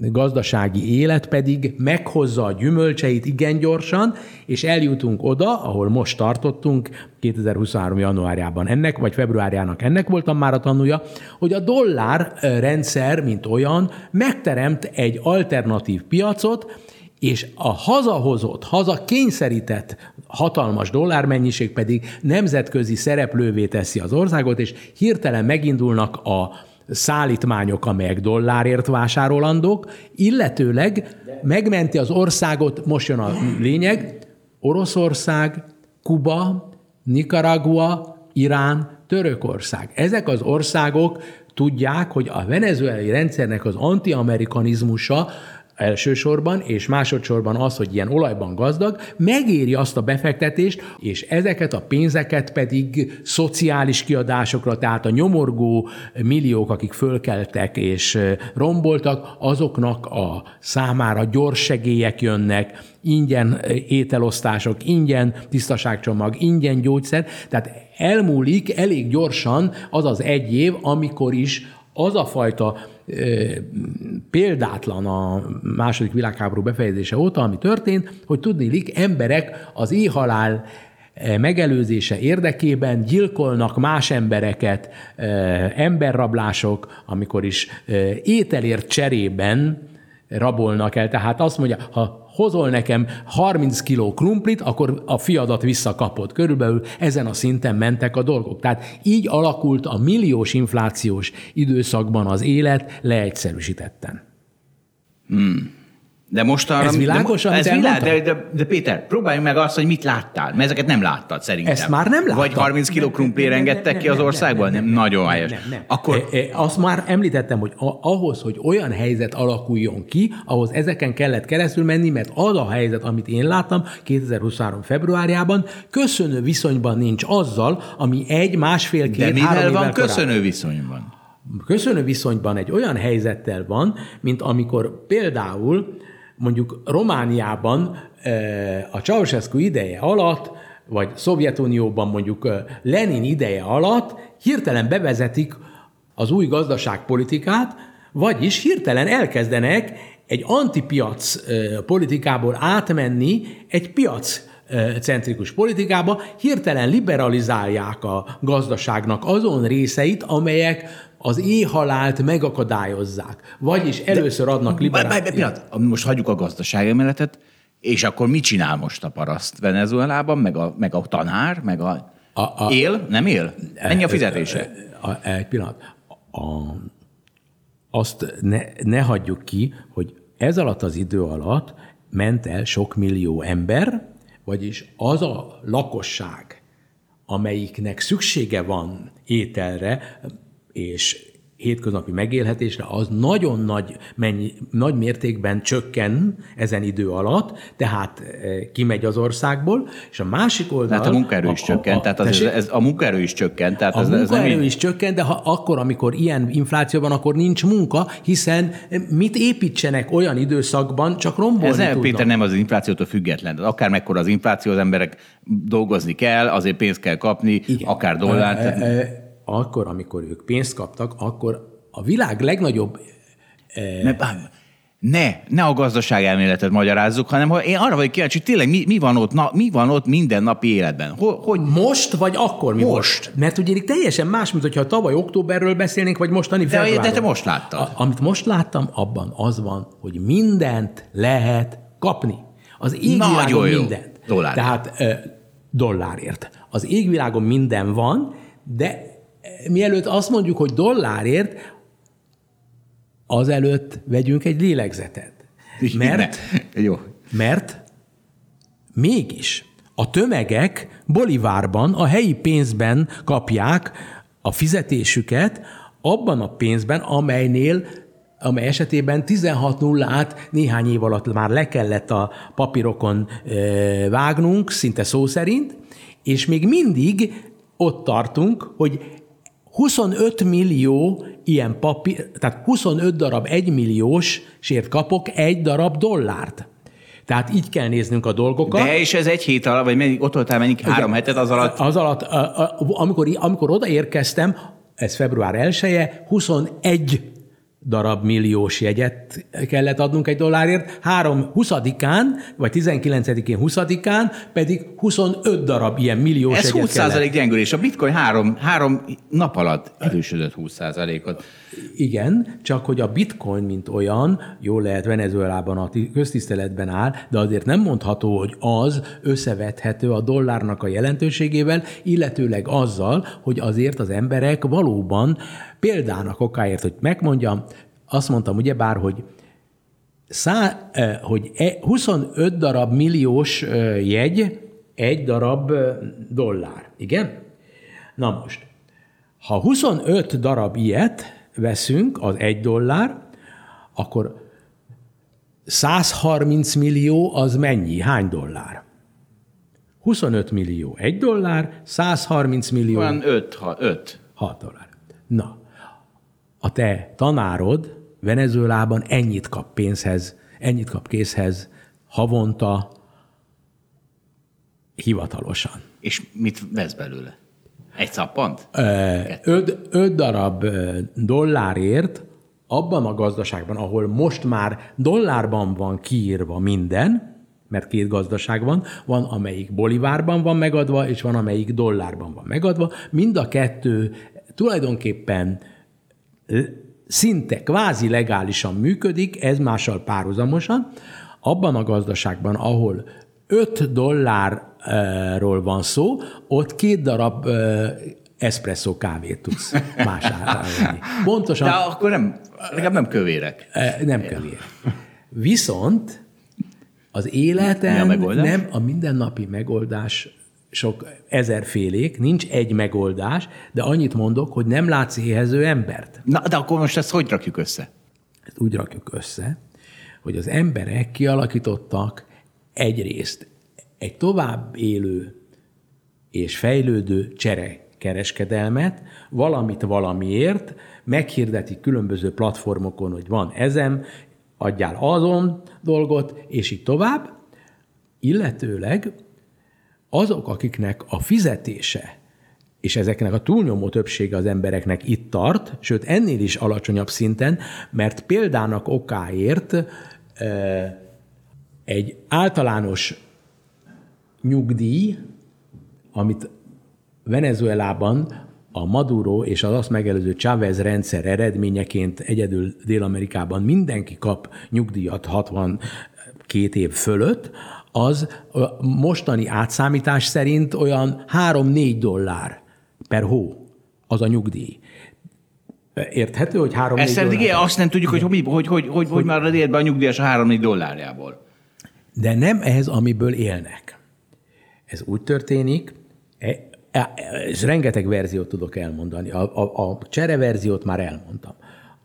gazdasági élet pedig meghozza a gyümölcseit igen gyorsan, és eljutunk oda, ahol most tartottunk kétezer-huszonhárom. januárjában ennek, vagy februárjának ennek voltam már a tanúja, hogy a dollár rendszer, mint olyan, megteremt egy alternatív piacot, és a hazahozott, hazakényszerített hatalmas dollármennyiség pedig nemzetközi szereplővé teszi az országot, és hirtelen megindulnak a szállítmányok, amelyek dollárért vásárolandók, illetőleg megmenti az országot, most jön a lényeg, Oroszország, Kuba, Nicaragua, Irán, Törökország. Ezek az országok tudják, hogy a venezuelai rendszernek az antiamerikanizmusa elsősorban, és másodszorban az, hogy ilyen olajban gazdag, megéri azt a befektetést, és ezeket a pénzeket pedig szociális kiadásokra, tehát a nyomorgó milliók, akik fölkeltek és romboltak, azoknak a számára gyors segélyek jönnek, ingyen ételosztások, ingyen tisztaságcsomag, ingyen gyógyszer, tehát elmúlik elég gyorsan az az egy év, amikor is az a fajta példátlan a második világháború befejezése óta, ami történt, hogy tudniillik emberek az éhhalál megelőzése érdekében gyilkolnak más embereket, emberrablások, amikor is ételért cserében rabolnak el. Tehát azt mondja, ha hozol nekem harminc kiló krumplit, akkor a fiadat visszakapod. Körülbelül ezen a szinten mentek a dolgok. Tehát így alakult a milliós inflációs időszakban az élet leegyszerűsítetten. Hmm. De most arra... Ez világos, de, ez világ, de, de, de Péter, próbáljunk meg azt, hogy mit láttál, mert ezeket nem láttad szerintem. Ezt már nem láttad. Vagy harminc kiló krumplér engedtek ki az országból? Nem, nagyon helyes. Akkor... Azt már említettem, hogy ahhoz, hogy olyan helyzet alakuljon ki, ahhoz ezeken kellett keresztül menni, mert az a helyzet, amit én láttam kétezer-huszonhárom. februárjában, köszönő viszonyban nincs azzal, ami egy, másfél, két, három évvel korábban. De mivel van köszönő viszonyban? Köszönő viszonyban egy olyan helyzettel van, mint amikor például mondjuk Romániában a Ceausescu ideje alatt, vagy Szovjetunióban mondjuk Lenin ideje alatt hirtelen bevezetik az új gazdaságpolitikát, vagyis hirtelen elkezdenek egy antipiac politikából átmenni egy piac centrikus politikába, hirtelen liberalizálják a gazdaságnak azon részeit, amelyek az éhhalált megakadályozzák. Vagyis először adnak liberációt. Most hagyjuk a gazdaságemeletet, és akkor mit csinál most a paraszt Venezuelában, meg a, meg a tanár, meg a... a, a él? Nem él? Ennyi a fizetése? A, a, egy pillanat. A, azt ne, ne hagyjuk ki, hogy ez alatt az idő alatt ment el sok millió ember, vagyis az a lakosság, amelyiknek szüksége van ételre, és hétköznapi megélhetésre, az nagyon nagy, mennyi, nagy mértékben csökken ezen idő alatt, tehát kimegy az országból, és a másik oldal... Tehát a munkaerő is csökkent, tehát az, ez, a munkaerő is csökkent. Tehát a ez, munkaerő ez nem is csökkent, de ha, akkor, amikor ilyen infláció van, akkor nincs munka, hiszen mit építsenek olyan időszakban, csak rombolni tudnak. Ez nem, Péter, nem az inflációtól független. Akár mekkora az infláció, az emberek dolgozni kell, azért pénzt kell kapni, igen, akár dollárt... E, e, e, akkor, amikor ők pénzt kaptak, akkor a világ legnagyobb... Ne, ne, ne a gazdaságelméletet magyarázzuk, hanem én arra vagyok kíváncsi, hogy tényleg mi, mi, van ott, na, mi van ott mindennapi életben? Hogy, hogy... Most, vagy akkor mi most? Most? Mert ugye teljesen más, mint hogyha tavaly októberről beszélnénk, vagy mostani februárról. De, de te most láttad. A, amit most láttam, abban az van, hogy mindent lehet kapni. Az égvilágon mindent. Dollár. Tehát dollárért. Az égvilágon minden van, de mielőtt azt mondjuk, hogy dollárért, azelőtt vegyünk egy lélegzetet. Mert, jó. mert mégis a tömegek bolivárban, a helyi pénzben kapják a fizetésüket abban a pénzben, amelynél, amely esetében tizenhat nullát néhány év alatt már le kellett a papírokon vágnunk, szinte szó szerint, és még mindig ott tartunk, hogy huszonöt millió ilyen papír, tehát huszonöt darab egymilliós sért kapok egy darab dollárt. Tehát így kell néznünk a dolgokat. De és ez egy hét alatt, vagy mennyi, ott voltál mennyi három hetet az alatt? Az alatt, amikor, amikor odaérkeztem, ez február elseje, huszonegy darab milliós jegyet kellett adnunk egy dollárért, három huszadikán, vagy tizenkilencedikén huszadikán pedig huszonöt darab ilyen milliós ez jegyet kellett. Ez húsz százalék gyengülés. A bitcoin három, három nap alatt erősödött húsz százalékot. Igen, csak hogy a bitcoin, mint olyan, jól lehet Venezuelában a köztiszteletben áll, de azért nem mondható, hogy az összevethető a dollárnak a jelentőségével, illetőleg azzal, hogy azért az emberek valóban példának okáért, hogy megmondjam, azt mondtam ugyebár, hogy, szá, hogy huszonöt darab milliós jegy, egy darab dollár. Igen? Na most, ha huszonöt darab ilyet veszünk, az egy dollár, akkor száz harminc millió az mennyi? Hány dollár? huszonöt millió egy dollár, száz harminc millió... Van öt, öt. hat dollár. Na, a te tanárod Venezuelában ennyit kap pénzhez, ennyit kap készhez havonta hivatalosan. És mit vesz belőle? Egy szappant? Öt, öt darab dollárért abban a gazdaságban, ahol most már dollárban van kiírva minden, mert két gazdaság van, van amelyik bolivárban van megadva, és van amelyik dollárban van megadva, mind a kettő tulajdonképpen szinte kvázi legálisan működik, ez mással párhuzamosan, abban a gazdaságban, ahol öt dollárról van szó, ott két darab uh, eszpresszó kávét tudsz vásárolni. Pontosan. De akkor nem, legalább nem kövérek. Nem kövérek. Viszont az életen a nem a mindennapi megoldás sok ezerfélék, nincs egy megoldás, de annyit mondok, hogy nem látsz éhező embert. Na, de akkor most ezt hogy rakjuk össze? Ezt úgy rakjuk össze, hogy az emberek kialakítottak egyrészt egy tovább élő és fejlődő cserekereskedelmet, valamit valamiért, meghirdetik különböző platformokon, hogy van ezem, adjál azon dolgot, és így tovább, illetőleg azok, akiknek a fizetése, és ezeknek a túlnyomó többsége az embereknek itt tart, sőt ennél is alacsonyabb szinten, mert példának okáért egy általános nyugdíj, amit Venezuelában a Maduro és az azt megelőző Chávez rendszer eredményeként egyedül Dél-Amerikában mindenki kap nyugdíjat hatvankét év fölött, az mostani átszámítás szerint olyan három-négy dollár per hó az a nyugdíj. Érthető, hogy három-négy dollár? Ezt eddig azt nem tudjuk, hogy hogy, hogy, hogy, hogy, hogy már élt be a nyugdíjas a három-négy dollárjából. De nem ez, amiből élnek. Ez úgy történik, és rengeteg verziót tudok elmondani, a, a, a csereverziót már elmondtam.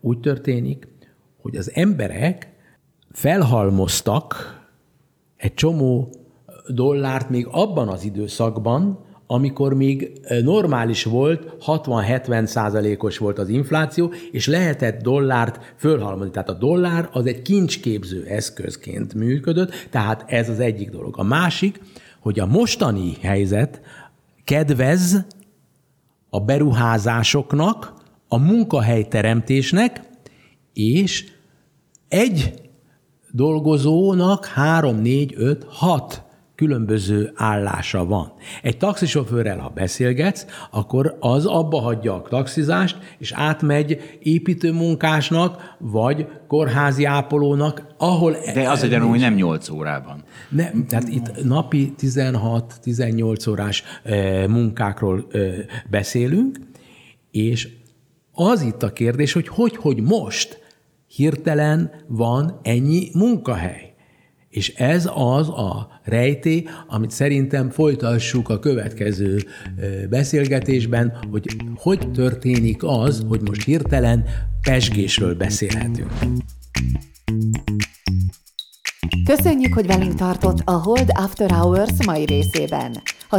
Úgy történik, hogy az emberek felhalmoztak egy csomó dollárt még abban az időszakban, amikor még normális volt, hatvan-hetven százalékos volt az infláció, és lehetett dollárt fölhalmozni. Tehát a dollár az egy kincsképző eszközként működött, tehát ez az egyik dolog. A másik, hogy a mostani helyzet kedvez a beruházásoknak, a munkahelyteremtésnek, és egy dolgozónak három, négy, öt, hat különböző állása van. Egy taxisofőrrel, ha beszélgetsz, akkor az abba hagyja a taxizást, és átmegy építőmunkásnak, vagy kórházi ápolónak, ahol... De az egyenlő, hogy nem nyolc órában. Nem, tehát itt napi tizenhat-tizennyolc órás munkákról beszélünk, és az itt a kérdés, hogy hogy, hogy most hirtelen van ennyi munkahely. És ez az a rejtély, amit szerintem folytassuk a következő beszélgetésben, hogy hogy történik az, hogy most hirtelen pezsgésről beszélhetünk. Köszönjük, hogy velünk tartott a Hold After Hours mai részében. Ha